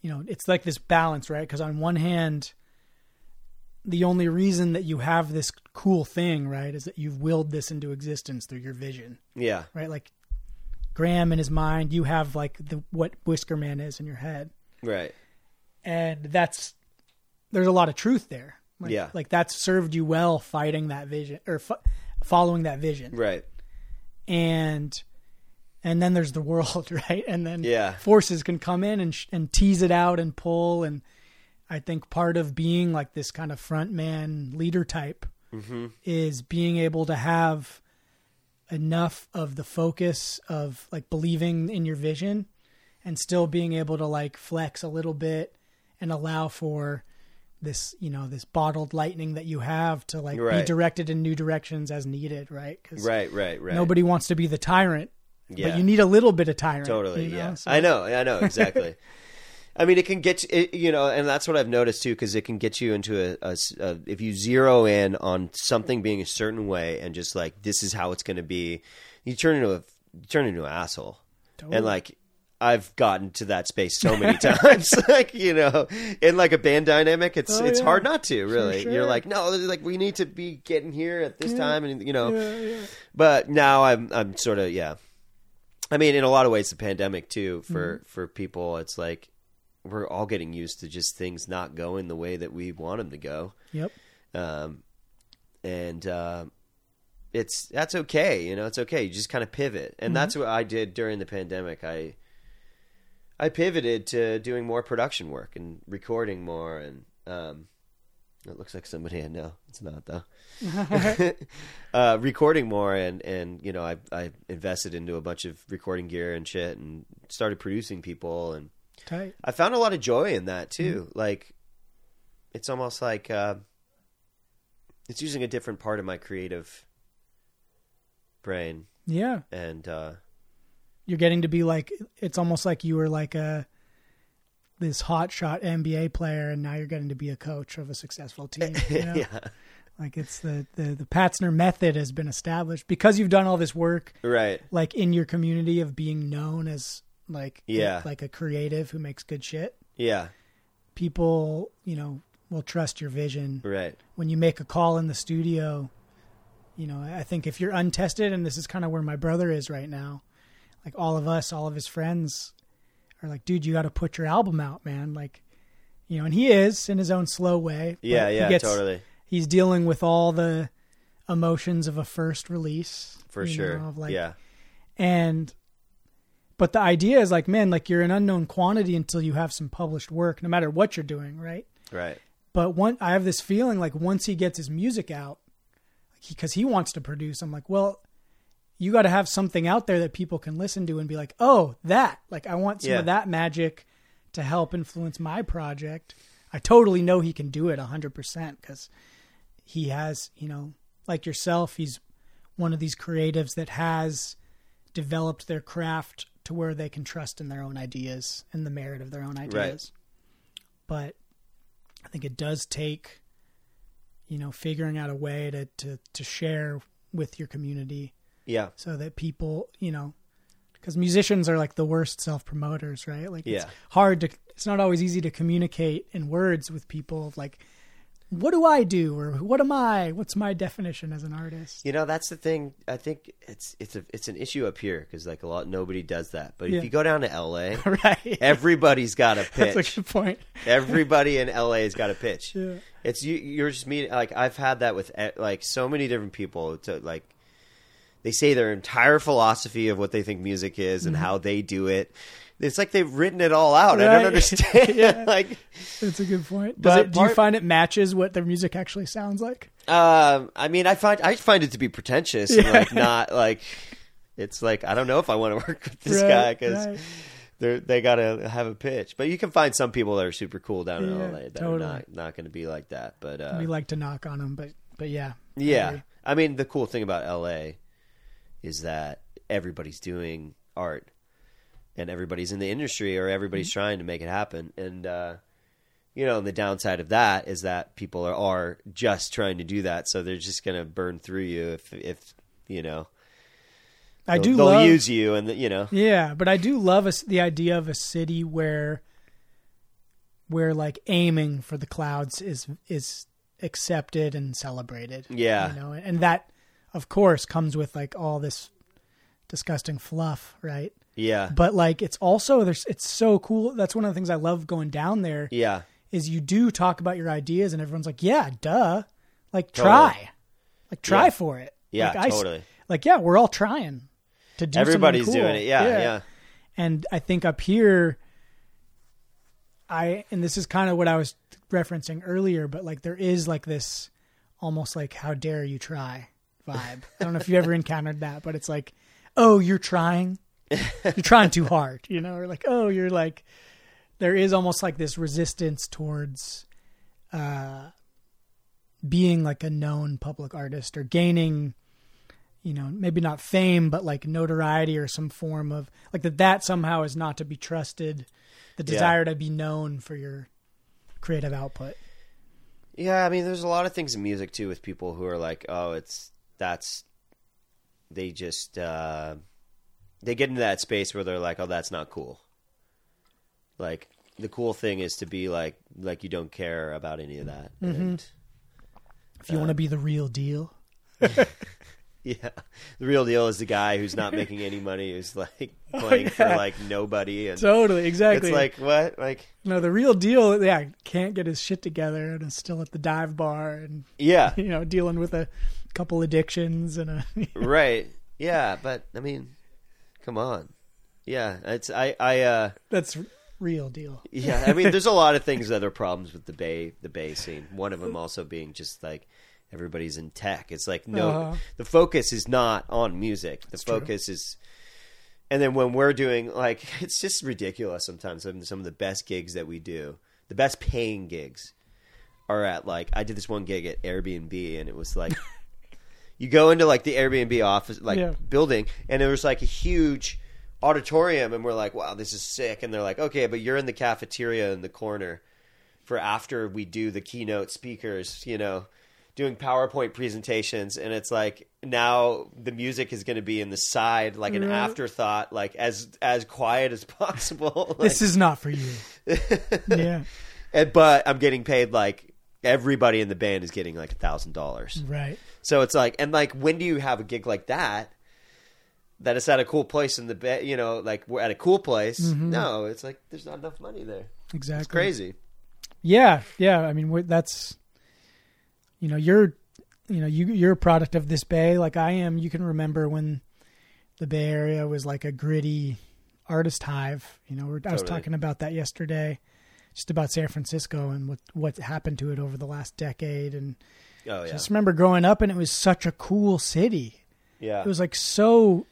you know, it's like this balance, right? Cause on one hand, the only reason that you have this cool thing, right, is that you've willed this into existence through your vision. Yeah. Right. Like Graham in his mind, you have like what Whiskerman is in your head. Right. And there's a lot of truth there. Like, like that's served you well fighting that vision or following that vision. Right. And then there's the world, right? And then forces can come in and tease it out and pull. And I think part of being like this kind of frontman leader type is being able to have enough of the focus of like believing in your vision and still being able to like flex a little bit and allow for this, you know, this bottled lightning that you have to like be directed in new directions as needed. Right. 'Cause right. Nobody wants to be the tyrant, but you need a little bit of tyrant. Totally. You know? Yeah. So. I know exactly. I mean, it can get, you know, and that's what I've noticed too, because it can get you into a, if you zero in on something being a certain way and just like, this is how it's going to be, you turn into an asshole. Totally. And like, I've gotten to that space so many times, like, you know, in like a band dynamic, it's hard not to really, sure. You're like, no, like we need to be getting here at this time. And you know, but now I'm sort of, I mean, in a lot of ways, the pandemic too, for people, it's like, we're all getting used to just things not going the way that we want them to go. Yep. That's okay. You know, it's okay. You just kind of pivot. And that's what I did during the pandemic. I pivoted to doing more production work and recording more. And, It looks like somebody I know. It's not, though. Recording more, and you know, I invested into a bunch of recording gear and shit, and started producing people, and tight. I found a lot of joy in that too. Mm-hmm. Like, it's almost like it's using a different part of my creative brain. Yeah, and you're getting to be like, it's almost like you were like a. This hotshot NBA player, and now you're getting to be a coach of a successful team. You know? Yeah. Like, it's the Patzner method has been established because you've done all this work, right? Like, in your community, of being known as like, yeah, like a creative who makes good shit. Yeah. People, you know, will trust your vision. Right. When you make a call in the studio, you know, I think if you're untested, and this is kind of where my brother is right now, like all of us, all of his friends, are like, dude, you got to put your album out, man. Like, you know, and he is in his own slow way. Yeah, yeah, totally. He's dealing with all the emotions of a first release. For sure. Know, like, yeah. And, but the idea is like, man, like you're an unknown quantity until you have some published work, no matter what you're doing. Right. Right. But I have this feeling like once he gets his music out, like, 'cause he wants to produce, I'm like, well, you got to have something out there that people can listen to and be like, oh, that, like, I want some of that magic to help influence my project. I totally know he can do it 100% because he has, you know, like yourself, he's one of these creatives that has developed their craft to where they can trust in their own ideas and the merit of their own ideas. Right. But I think it does take, you know, figuring out a way to share with your community. Yeah. So that people, you know, because musicians are like the worst self-promoters, right? Like, it's hard to, it's not always easy to communicate in words with people of like, what do I do? Or what am I? What's my definition as an artist? You know, that's the thing. I think it's an issue up here because like nobody does that. But if you go down to LA, right. Everybody's got a pitch. That's a good point. Everybody in LA has got a pitch. Yeah. It's, you're just meeting, like, I've had that with like so many different people to like, they say their entire philosophy of what they think music is and how they do it. It's like they've written it all out. Right. I don't understand. Like, that's a good point. Do you find it matches what their music actually sounds like? I mean, I find it to be pretentious and like not like. It's like, I don't know if I want to work with this guy because they gotta have a pitch. But you can find some people that are super cool down in LA that are not going to be like that. But we like to knock on them. But yeah. Yeah, I mean, the cool thing about LA. Is that everybody's doing art and everybody's in the industry or everybody's trying to make it happen. And, you know, the downside of that is that people are just trying to do that. So they're just going to burn through you if you know, they'll use you and you know. Yeah. But I do love the idea of a city where like aiming for the clouds is accepted and celebrated. Yeah. You know, and that, of course, comes with like all this disgusting fluff, right? Yeah. But like, it's also, it's so cool. That's one of the things I love going down there. Yeah. Is you do talk about your ideas and everyone's like, yeah, duh. Like try for it. Yeah, like, totally. We're all trying to do everybody's something cool. Doing it. Yeah. And I think up here, and this is kind of what I was referencing earlier, but like there is like this almost like, how dare you try? Vibe. I don't know if you ever encountered that, but it's like, oh, you're trying too hard, you know, or like, oh, you're like, there is almost like this resistance towards being like a known public artist or gaining, you know, maybe not fame, but like notoriety or some form of like that somehow is not to be trusted, the desire to be known for your creative output. Yeah, I mean, there's a lot of things in music too with people who are like, oh, they get into that space where they're like, oh, that's not cool. Like the cool thing is to be like you don't care about any of that. Mm-hmm. And, if you want to be the real deal. Yeah. The real deal is the guy who's not making any money, who's like playing for like nobody. And totally. Exactly. It's like, what? Like, no, the real deal. Yeah. Can't get his shit together and is still at the dive bar and you know, dealing with a couple addictions and right. Yeah. But I mean, come on. Yeah. It's, that's real deal. Yeah, I mean, there's a lot of things, other problems with the Bay scene. One of them also being just like everybody's in tech. It's like, no, the focus is not on music. The focus is, and then when we're doing, like, it's just ridiculous sometimes. I mean, some of the best gigs that we do, the best paying gigs, are at, like, I did this one gig at Airbnb, and it was like, you go into like the Airbnb office, like building, and it was like a huge auditorium, and we're like, wow, this is sick. And they're like, okay, but you're in the cafeteria in the corner for after we do the keynote speakers, you know, doing PowerPoint presentations. And it's like, now the music is going to be in the side, like an afterthought, like as quiet as possible. Like, this is not for you. Yeah. And, but I'm getting paid like, everybody in the band is getting like $1,000. Right. So it's like, and like, when do you have a gig like that, that it's at a cool place in the band, you know, like we're at a cool place. Mm-hmm. No, it's like, there's not enough money there. Exactly. It's crazy. Yeah. Yeah. I mean, that's, you know, you're a product of this Bay. Like I am. You can remember when the Bay Area was like a gritty artist hive, you know, I was talking about that yesterday, just about San Francisco and what happened to it over the last decade. And just remember growing up, and it was such a cool city. Yeah. It was like so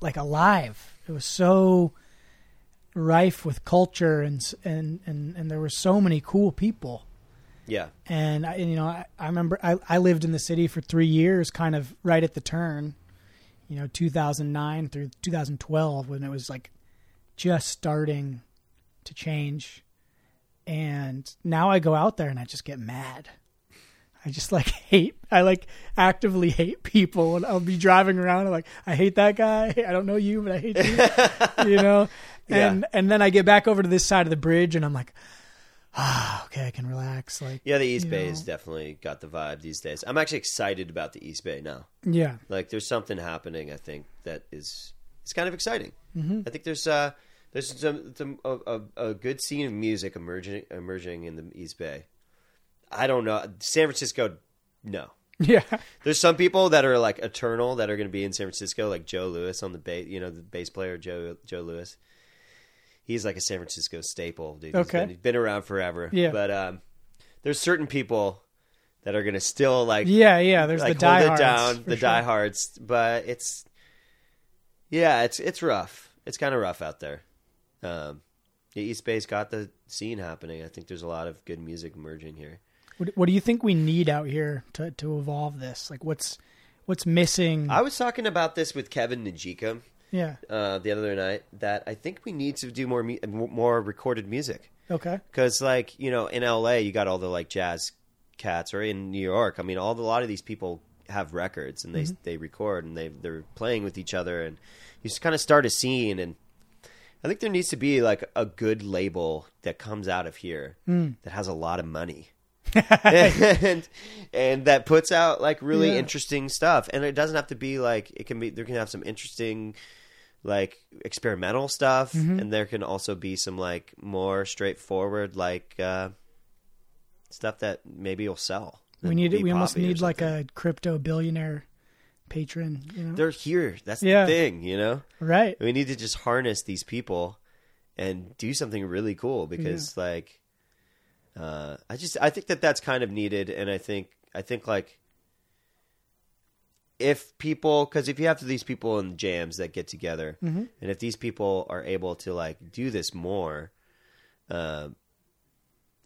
like alive. It was so rife with culture and there were so many cool people. Yeah. And I remember I lived in the city for 3 years, kind of right at the turn, 2009 through 2012, when it was like just starting to change. And now I go out there and I just get mad. I just like hate. I like actively hate people, and I'll be driving around and like, I hate that guy. I don't know you, but I hate you. And then I get back over to this side of the bridge and I'm like, okay, I can relax. Like, yeah, the East Bay has definitely got the vibe these days. I'm actually excited about the East Bay now. Yeah, like there's something happening. I think that it's kind of exciting. Mm-hmm. I think there's a good scene of music emerging in the East Bay. I don't know. San Francisco, no. Yeah. There's some people that are like eternal that are going to be in San Francisco, like Joe Lewis on the bass, the bass player, Joe Lewis. He's like a San Francisco staple, dude. Okay. He's been around forever. Yeah. But there's certain people that are going to still like... Yeah, yeah. There's like, the diehards. Diehards. But it's... Yeah, it's rough. It's kind of rough out there. The East Bay's got the scene happening. I think there's a lot of good music emerging here. What do you think we need out here to evolve this? Like, what's missing? I was talking about this with Kevin Najika the other night, that I think we need to do more recorded music. Okay. Because, like, in L.A., you got all the, like, jazz cats, or in New York. I mean, a lot of these people have records, and they record, and they're playing with each other, and you just kind of start a scene, and... I think there needs to be like a good label that comes out of here that has a lot of money and that puts out like really interesting stuff. And it doesn't have to be like, there can have some interesting like experimental stuff. Mm-hmm. And there can also be some like more straightforward, like stuff that maybe will sell. We almost need like a crypto billionaire patron. They're here. That's the thing, right? We need to just harness these people and do something really cool, because like I think that that's kind of needed. And I think like if you have these people in jams that get together, and if these people are able to like do this more and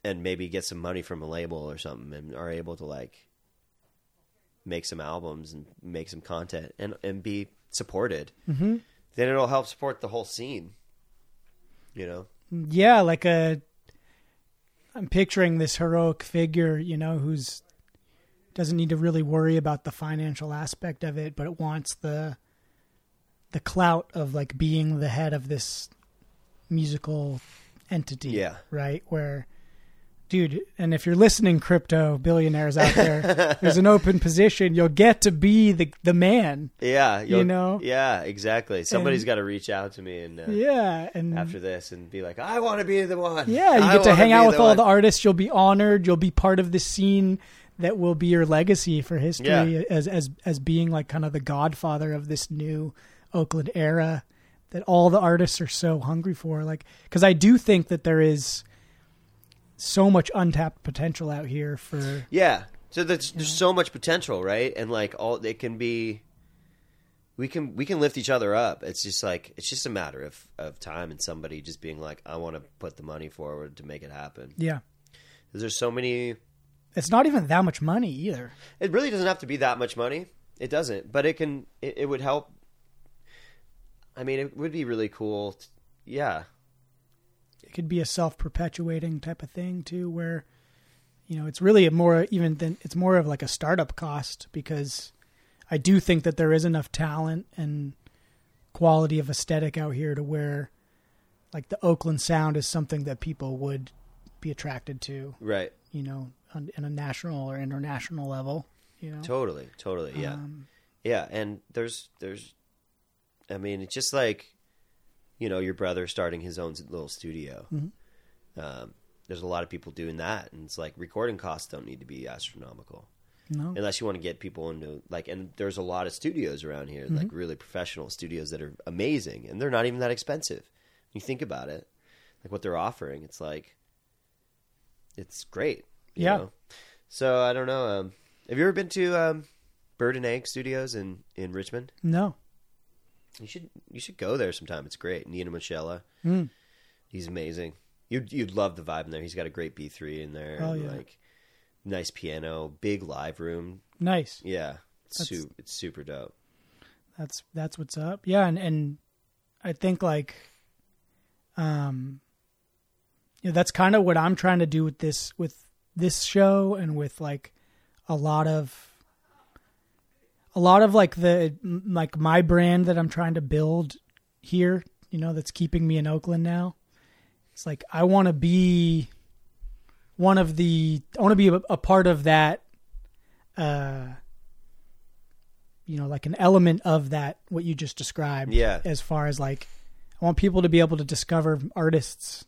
maybe get some money from a label or something, and are able to like make some albums and make some content and be supported, then it'll help support the whole scene, Yeah. Like I'm picturing this heroic figure, who's doesn't need to really worry about the financial aspect of it, but it wants the clout of like being the head of this musical entity. Yeah. Right. Where, dude, and if you're listening, crypto billionaires out there, there's an open position. You'll get to be the man. Yeah. Yeah, exactly. Somebody's got to reach out to me and after this and be like, I want to be the one. Yeah, you get to hang out with all the artists. You'll be honored. You'll be part of the scene that will be your legacy for history as being like kind of the godfather of this new Oakland era that all the artists are so hungry for. Like, because I do think that there is so much untapped potential out here for. Yeah. So there's so much potential, right? And like all, it can be, we can lift each other up. It's just like, it's just a matter of time and somebody just being like, I want to put the money forward to make it happen. Yeah. There's so many. It's not even that much money either. It really doesn't have to be that much money. It doesn't, but it can, it would help. I mean, it would be really cool. Yeah. It could be a self-perpetuating type of thing too, where, you know, it's really it's more of like a startup cost, because I do think that there is enough talent and quality of aesthetic out here to where like the Oakland sound is something that people would be attracted to. Right. You know, on a national or international level, you know? Totally. Yeah. Yeah. And there's, I mean, it's just like, you know, your brother starting his own little studio. Mm-hmm. There's a lot of people doing that, and it's like recording costs don't need to be astronomical. No. Unless you want to get people into like, and there's a lot of studios around here, mm-hmm. like really professional studios that are amazing, and they're not even that expensive. When you think about it, like what they're offering, it's like, it's great. You know? So I don't know. Have you ever been to Bird and Egg Studios in Richmond? No. You should go there sometime. It's great. Nina Michella. Mm. He's amazing. You'd love the vibe in there. He's got a great B3 in there. Oh, and like nice piano, big live room. Nice. Yeah. It's super dope. That's what's up. Yeah, and I think like you know, that's kind of what I'm trying to do with this show and with like a lot of like the, like my brand that I'm trying to build here, you know, that's keeping me in Oakland now. It's like, I want to be a part of that, you know, like an element of that, what you just described. Yeah. As far as like, I want people to be able to discover artists.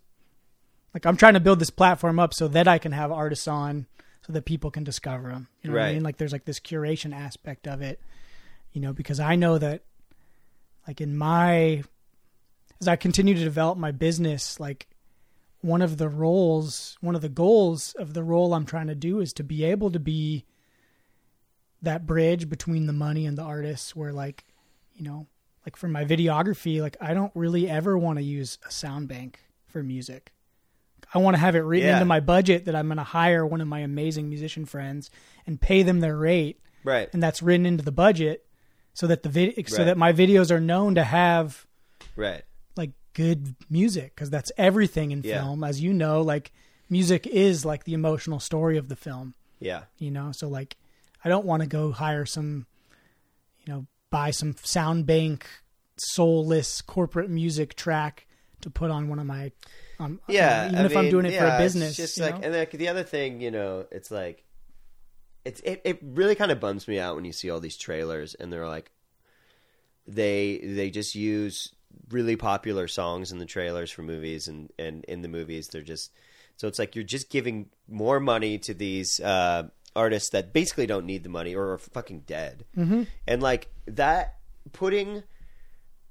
Like I'm trying to build this platform up so that I can have artists on, so that people can discover them. You know what I mean? Like there's like this curation aspect of it, you know, because I know that like as I continue to develop my business, like one of the goals of the role I'm trying to do is to be able to be that bridge between the money and the artists, where like, you know, like for my videography, like I don't really ever want to use a sound bank for music. I want to have it written into my budget that I'm going to hire one of my amazing musician friends and pay them their rate. Right. And that's written into the budget so that that my videos are known to have like good music. 'Cause that's everything in film. As you know, like music is like the emotional story of the film. Yeah. You know? So like, I don't want to go hire some, you know, buy some sound bank, soulless corporate music track to put on one of my, if I'm doing it for a business, just like, know? And like the other thing, you know, it's like, it really kind of bums me out when you see all these trailers and they're like, they just use really popular songs in the trailers for movies, and in the movies, they're just, so it's like, you're just giving more money to these, artists that basically don't need the money or are fucking dead. Mm-hmm. And like that putting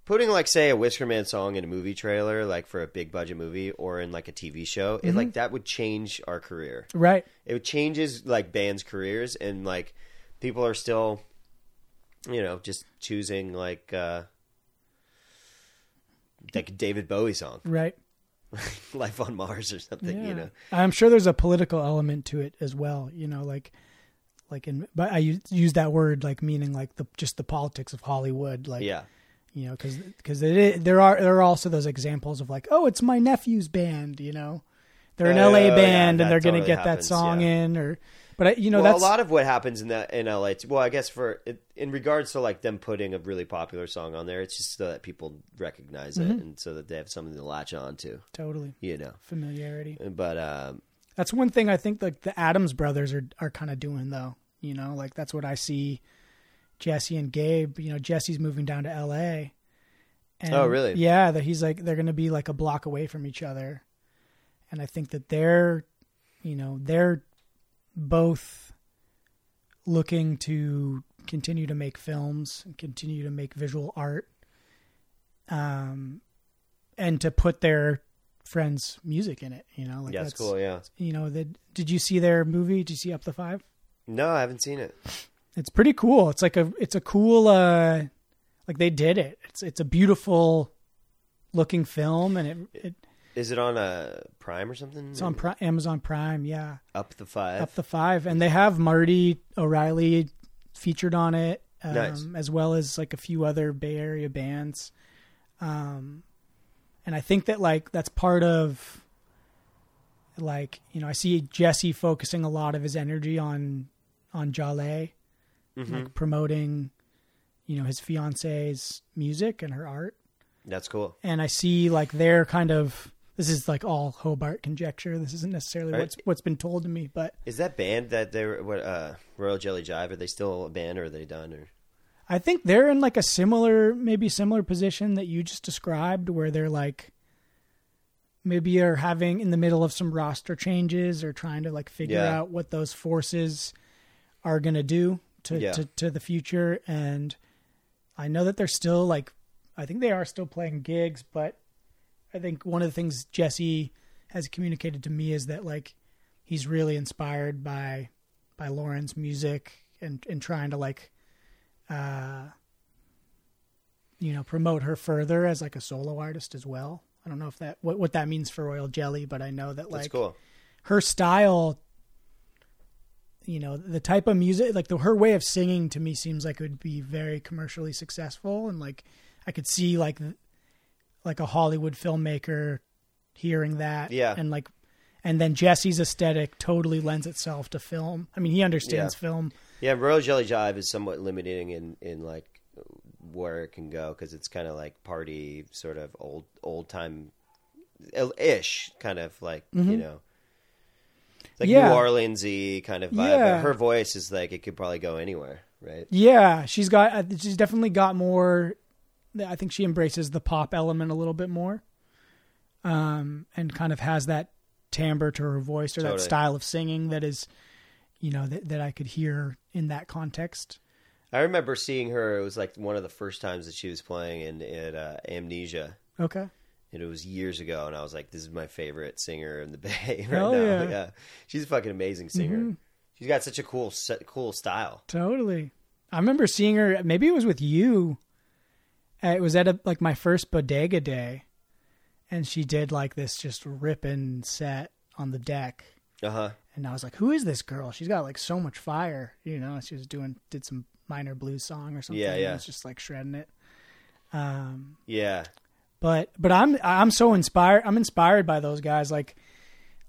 like say a Whiskerman song in a movie trailer, like for a big budget movie or in like a TV show, mm-hmm. it like that would change our career. Right. It changes like bands' careers, and like people are still, you know, just choosing like a David Bowie song. Right. Life on Mars or something, you know. I'm sure there's a political element to it as well, you know, but I use that word like meaning like just the politics of Hollywood, like You know, because there are also those examples of like, oh, it's my nephew's band. You know, they're an LA band, and they're totally going to get that song in. That's a lot of what happens in LA. Well, I guess in regards to like them putting a really popular song on there, it's just so that people recognize it, mm-hmm. and so that they have something to latch on to. Totally, you know, familiarity. But that's one thing I think like the Addams Brothers are kind of doing though. You know, like that's what I see. Jesse and Gabe, you know, Jesse's moving down to LA. And oh, really? Yeah. That he's like, they're going to be like a block away from each other. And I think that they're both looking to continue to make films and continue to make visual art. and to put their friends' music in it, you know, like that's cool. Yeah. You know, did you see their movie? Did you see Up the Five? No, I haven't seen it. It's pretty cool. It's like it's a cool, like they did it. It's a beautiful looking film, and it is it on a Prime or something? It's on Amazon Prime. Yeah. Up the Five. And they have Marty O'Reilly featured on it. Nice. As well as like a few other Bay Area bands. And I think that like, that's part of like, you know, I see Jesse focusing a lot of his energy on Jale, mm-hmm. like promoting, you know, his fiance's music and her art. That's cool. And I see like their kind of, this is like all Hobart conjecture. This isn't necessarily what's been told to me, but is that band that they were, Royal Jelly Jive, are they still a band or are they done or? I think they're in like a similar position that you just described where they're like, maybe are having in the middle of some roster changes or trying to like figure out what those forces are going to do to the future. And I know that they're still like, I think they are still playing gigs, but I think one of the things Jesse has communicated to me is that like, he's really inspired by Lauren's music and trying to like, you know, promote her further as like a solo artist as well. I don't know if that, what that means for Royal Jelly, but I know that like her style, you know, the type of music, like her way of singing to me seems like it would be very commercially successful. And like, I could see like a Hollywood filmmaker hearing that. Yeah. And like, and then Jesse's aesthetic totally lends itself to film. I mean, he understands film. Yeah, Royal Jelly Jive is somewhat limiting in like where it can go because it's kind of like party sort of old time ish kind of like, mm-hmm. you know, like New Orleans-y kind of vibe. Yeah. Her voice is like, it could probably go anywhere, right? Yeah, she's definitely got more, I think she embraces the pop element a little bit more and kind of has that timbre to her voice or that style of singing that is, you know, that I could hear in that context. I remember seeing her. It was like one of the first times that she was playing at Amnesia. Okay. And it was years ago. And I was like, this is my favorite singer in the Bay now. Yeah. Yeah. She's a fucking amazing singer. Mm-hmm. She's got such a cool style. Totally. I remember seeing her. Maybe it was with you. It was at like my first bodega day. And she did like this just ripping set on the deck. Uh-huh. And I was like, who is this girl? She's got like so much fire, you know, she was did some minor blues song or something. Yeah. And it's just like shredding it. Yeah. But I'm so inspired. I'm inspired by those guys. Like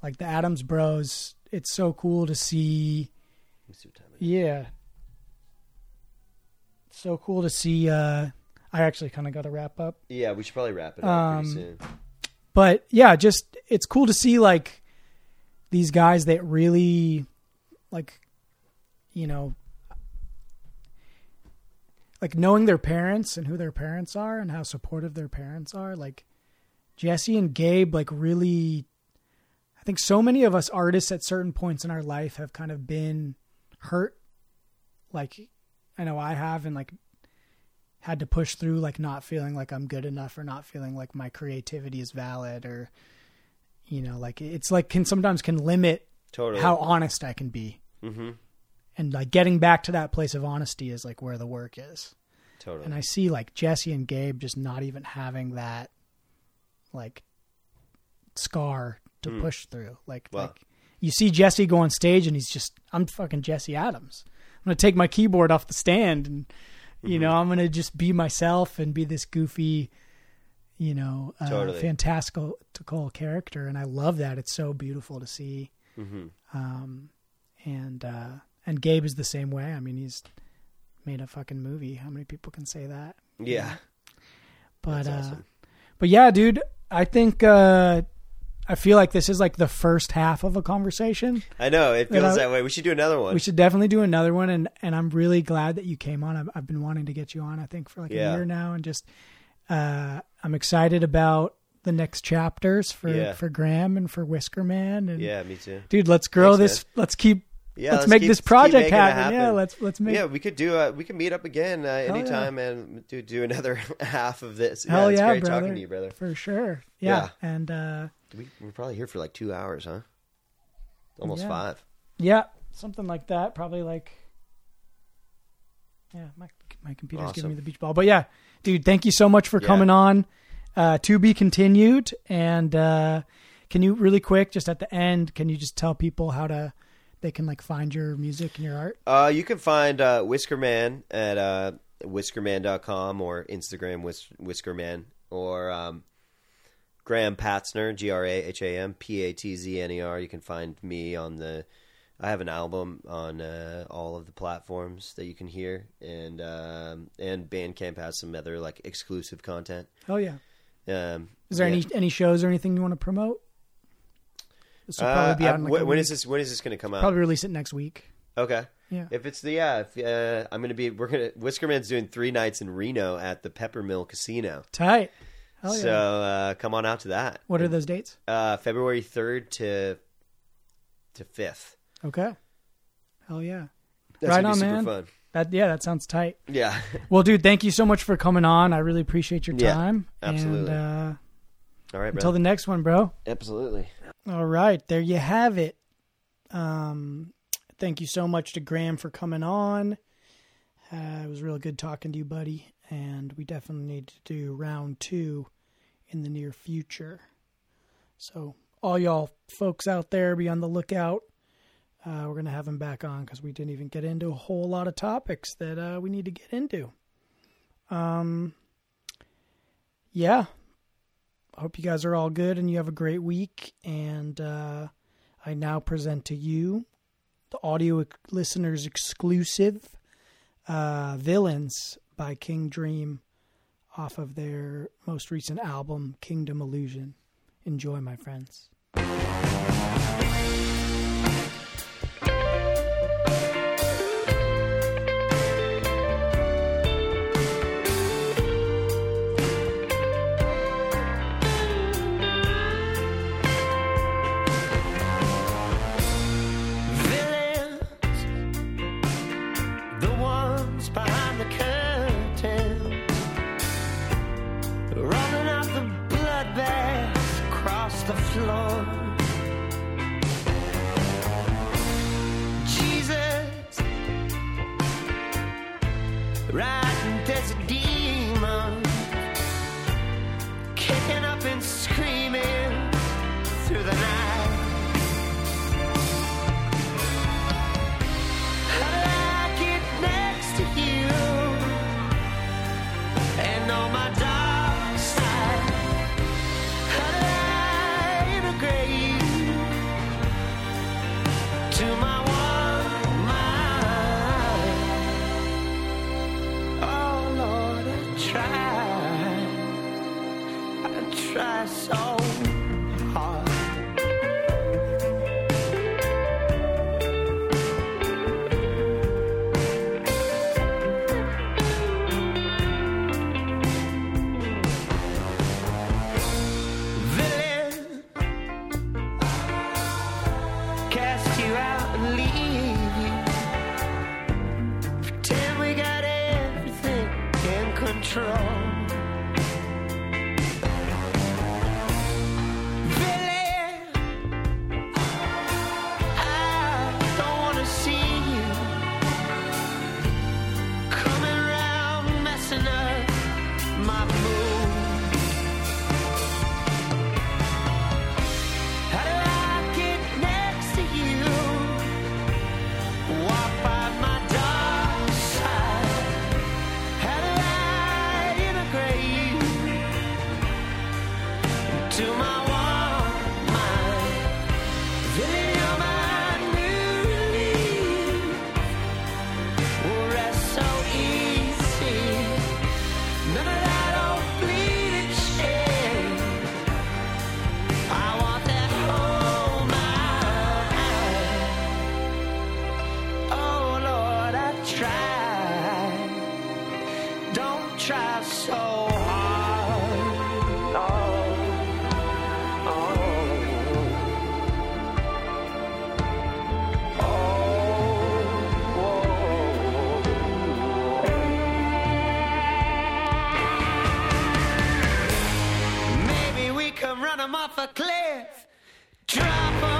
the Adams Bros. It's so cool to see. Let me see what time it is. Yeah. It's so cool to see. I actually kind of got to wrap up. Yeah. We should probably wrap it up pretty soon. But yeah, just, it's cool to see like these guys that really like, you know, like knowing their parents and who their parents are and how supportive their parents are. Like Jesse and Gabe, like really, I think so many of us artists at certain points in our life have kind of been hurt. Like I know I have, and like had to push through, like not feeling like I'm good enough or not feeling like my creativity is valid or, you know, like it's like can sometimes limit how honest I can be. Mm-hmm. And like getting back to that place of honesty is like where the work is. Totally. And I see like Jesse and Gabe just not even having that like scar to push through. Like, wow. Like you see Jesse go on stage and he's just, I'm fucking Jesse Adams. I'm going to take my keyboard off the stand and, you mm-hmm. know, I'm going to just be myself and be this goofy, you know, fantastical character. And I love that. It's so beautiful to see. Mm-hmm. And Gabe is the same way. I mean, he's made a fucking movie. How many people can say that? Yeah. But, awesome. But yeah, dude, I think, I feel like this is like the first half of a conversation. I know it feels that way. We should do another one. We should definitely do another one. And I'm really glad that you came on. I've been wanting to get you on, I think for like a year now, and just, I'm excited about the next chapters for Graham and for Whiskerman. And yeah, me too. Dude, let's grow this. Man. Let's keep Yeah, let's make this project happen. Yeah, let's make. Yeah, we could do. We could meet up again anytime and do another half of this. Hell yeah, it's great talking to you, brother. For sure. Yeah, and we're probably here for like 2 hours, huh? Almost 5. Yeah, something like that. Probably like. Yeah, my computer's giving me the beach ball, but yeah, dude, thank you so much for coming on. To be continued, and can you really quick, just at the end, can you just tell people how they can like find your music and your art? You can find Whiskerman at whiskerman.com or Instagram Whiskerman, or Graham Patzner, GrahamPatzner. You can find me on I have an album on all of the platforms that you can hear, and Bandcamp has some other like exclusive content. Oh yeah. Is there any shows or anything you want to promote? This will probably be out in like when is this going to come out? Probably release it next week. Okay. Yeah. If it's I'm going to be, Whiskerman's doing 3 nights in Reno at the Peppermill Casino. Tight. Hell yeah. So come on out to that. What are those dates? February 3rd to 5th. Okay. Hell yeah. That's right on, man. Fun. That sounds tight. Yeah. Well, dude, thank you so much for coming on. I really appreciate your time. Yeah, absolutely. And, all right, until the next one, bro. Absolutely. All right. There you have it. Thank you so much to Graham for coming on. It was real good talking to you, buddy. And we definitely need to do round 2 in the near future. So all y'all folks out there, be on the lookout. We're going to have him back on because we didn't even get into a whole lot of topics that we need to get into. Yeah. I hope you guys are all good and you have a great week. And I now present to you the audio listeners exclusive Villains by King Dream off of their most recent album, Kingdom Illusion. Enjoy, my friends. Try so hard. him off a cliff. Drop him.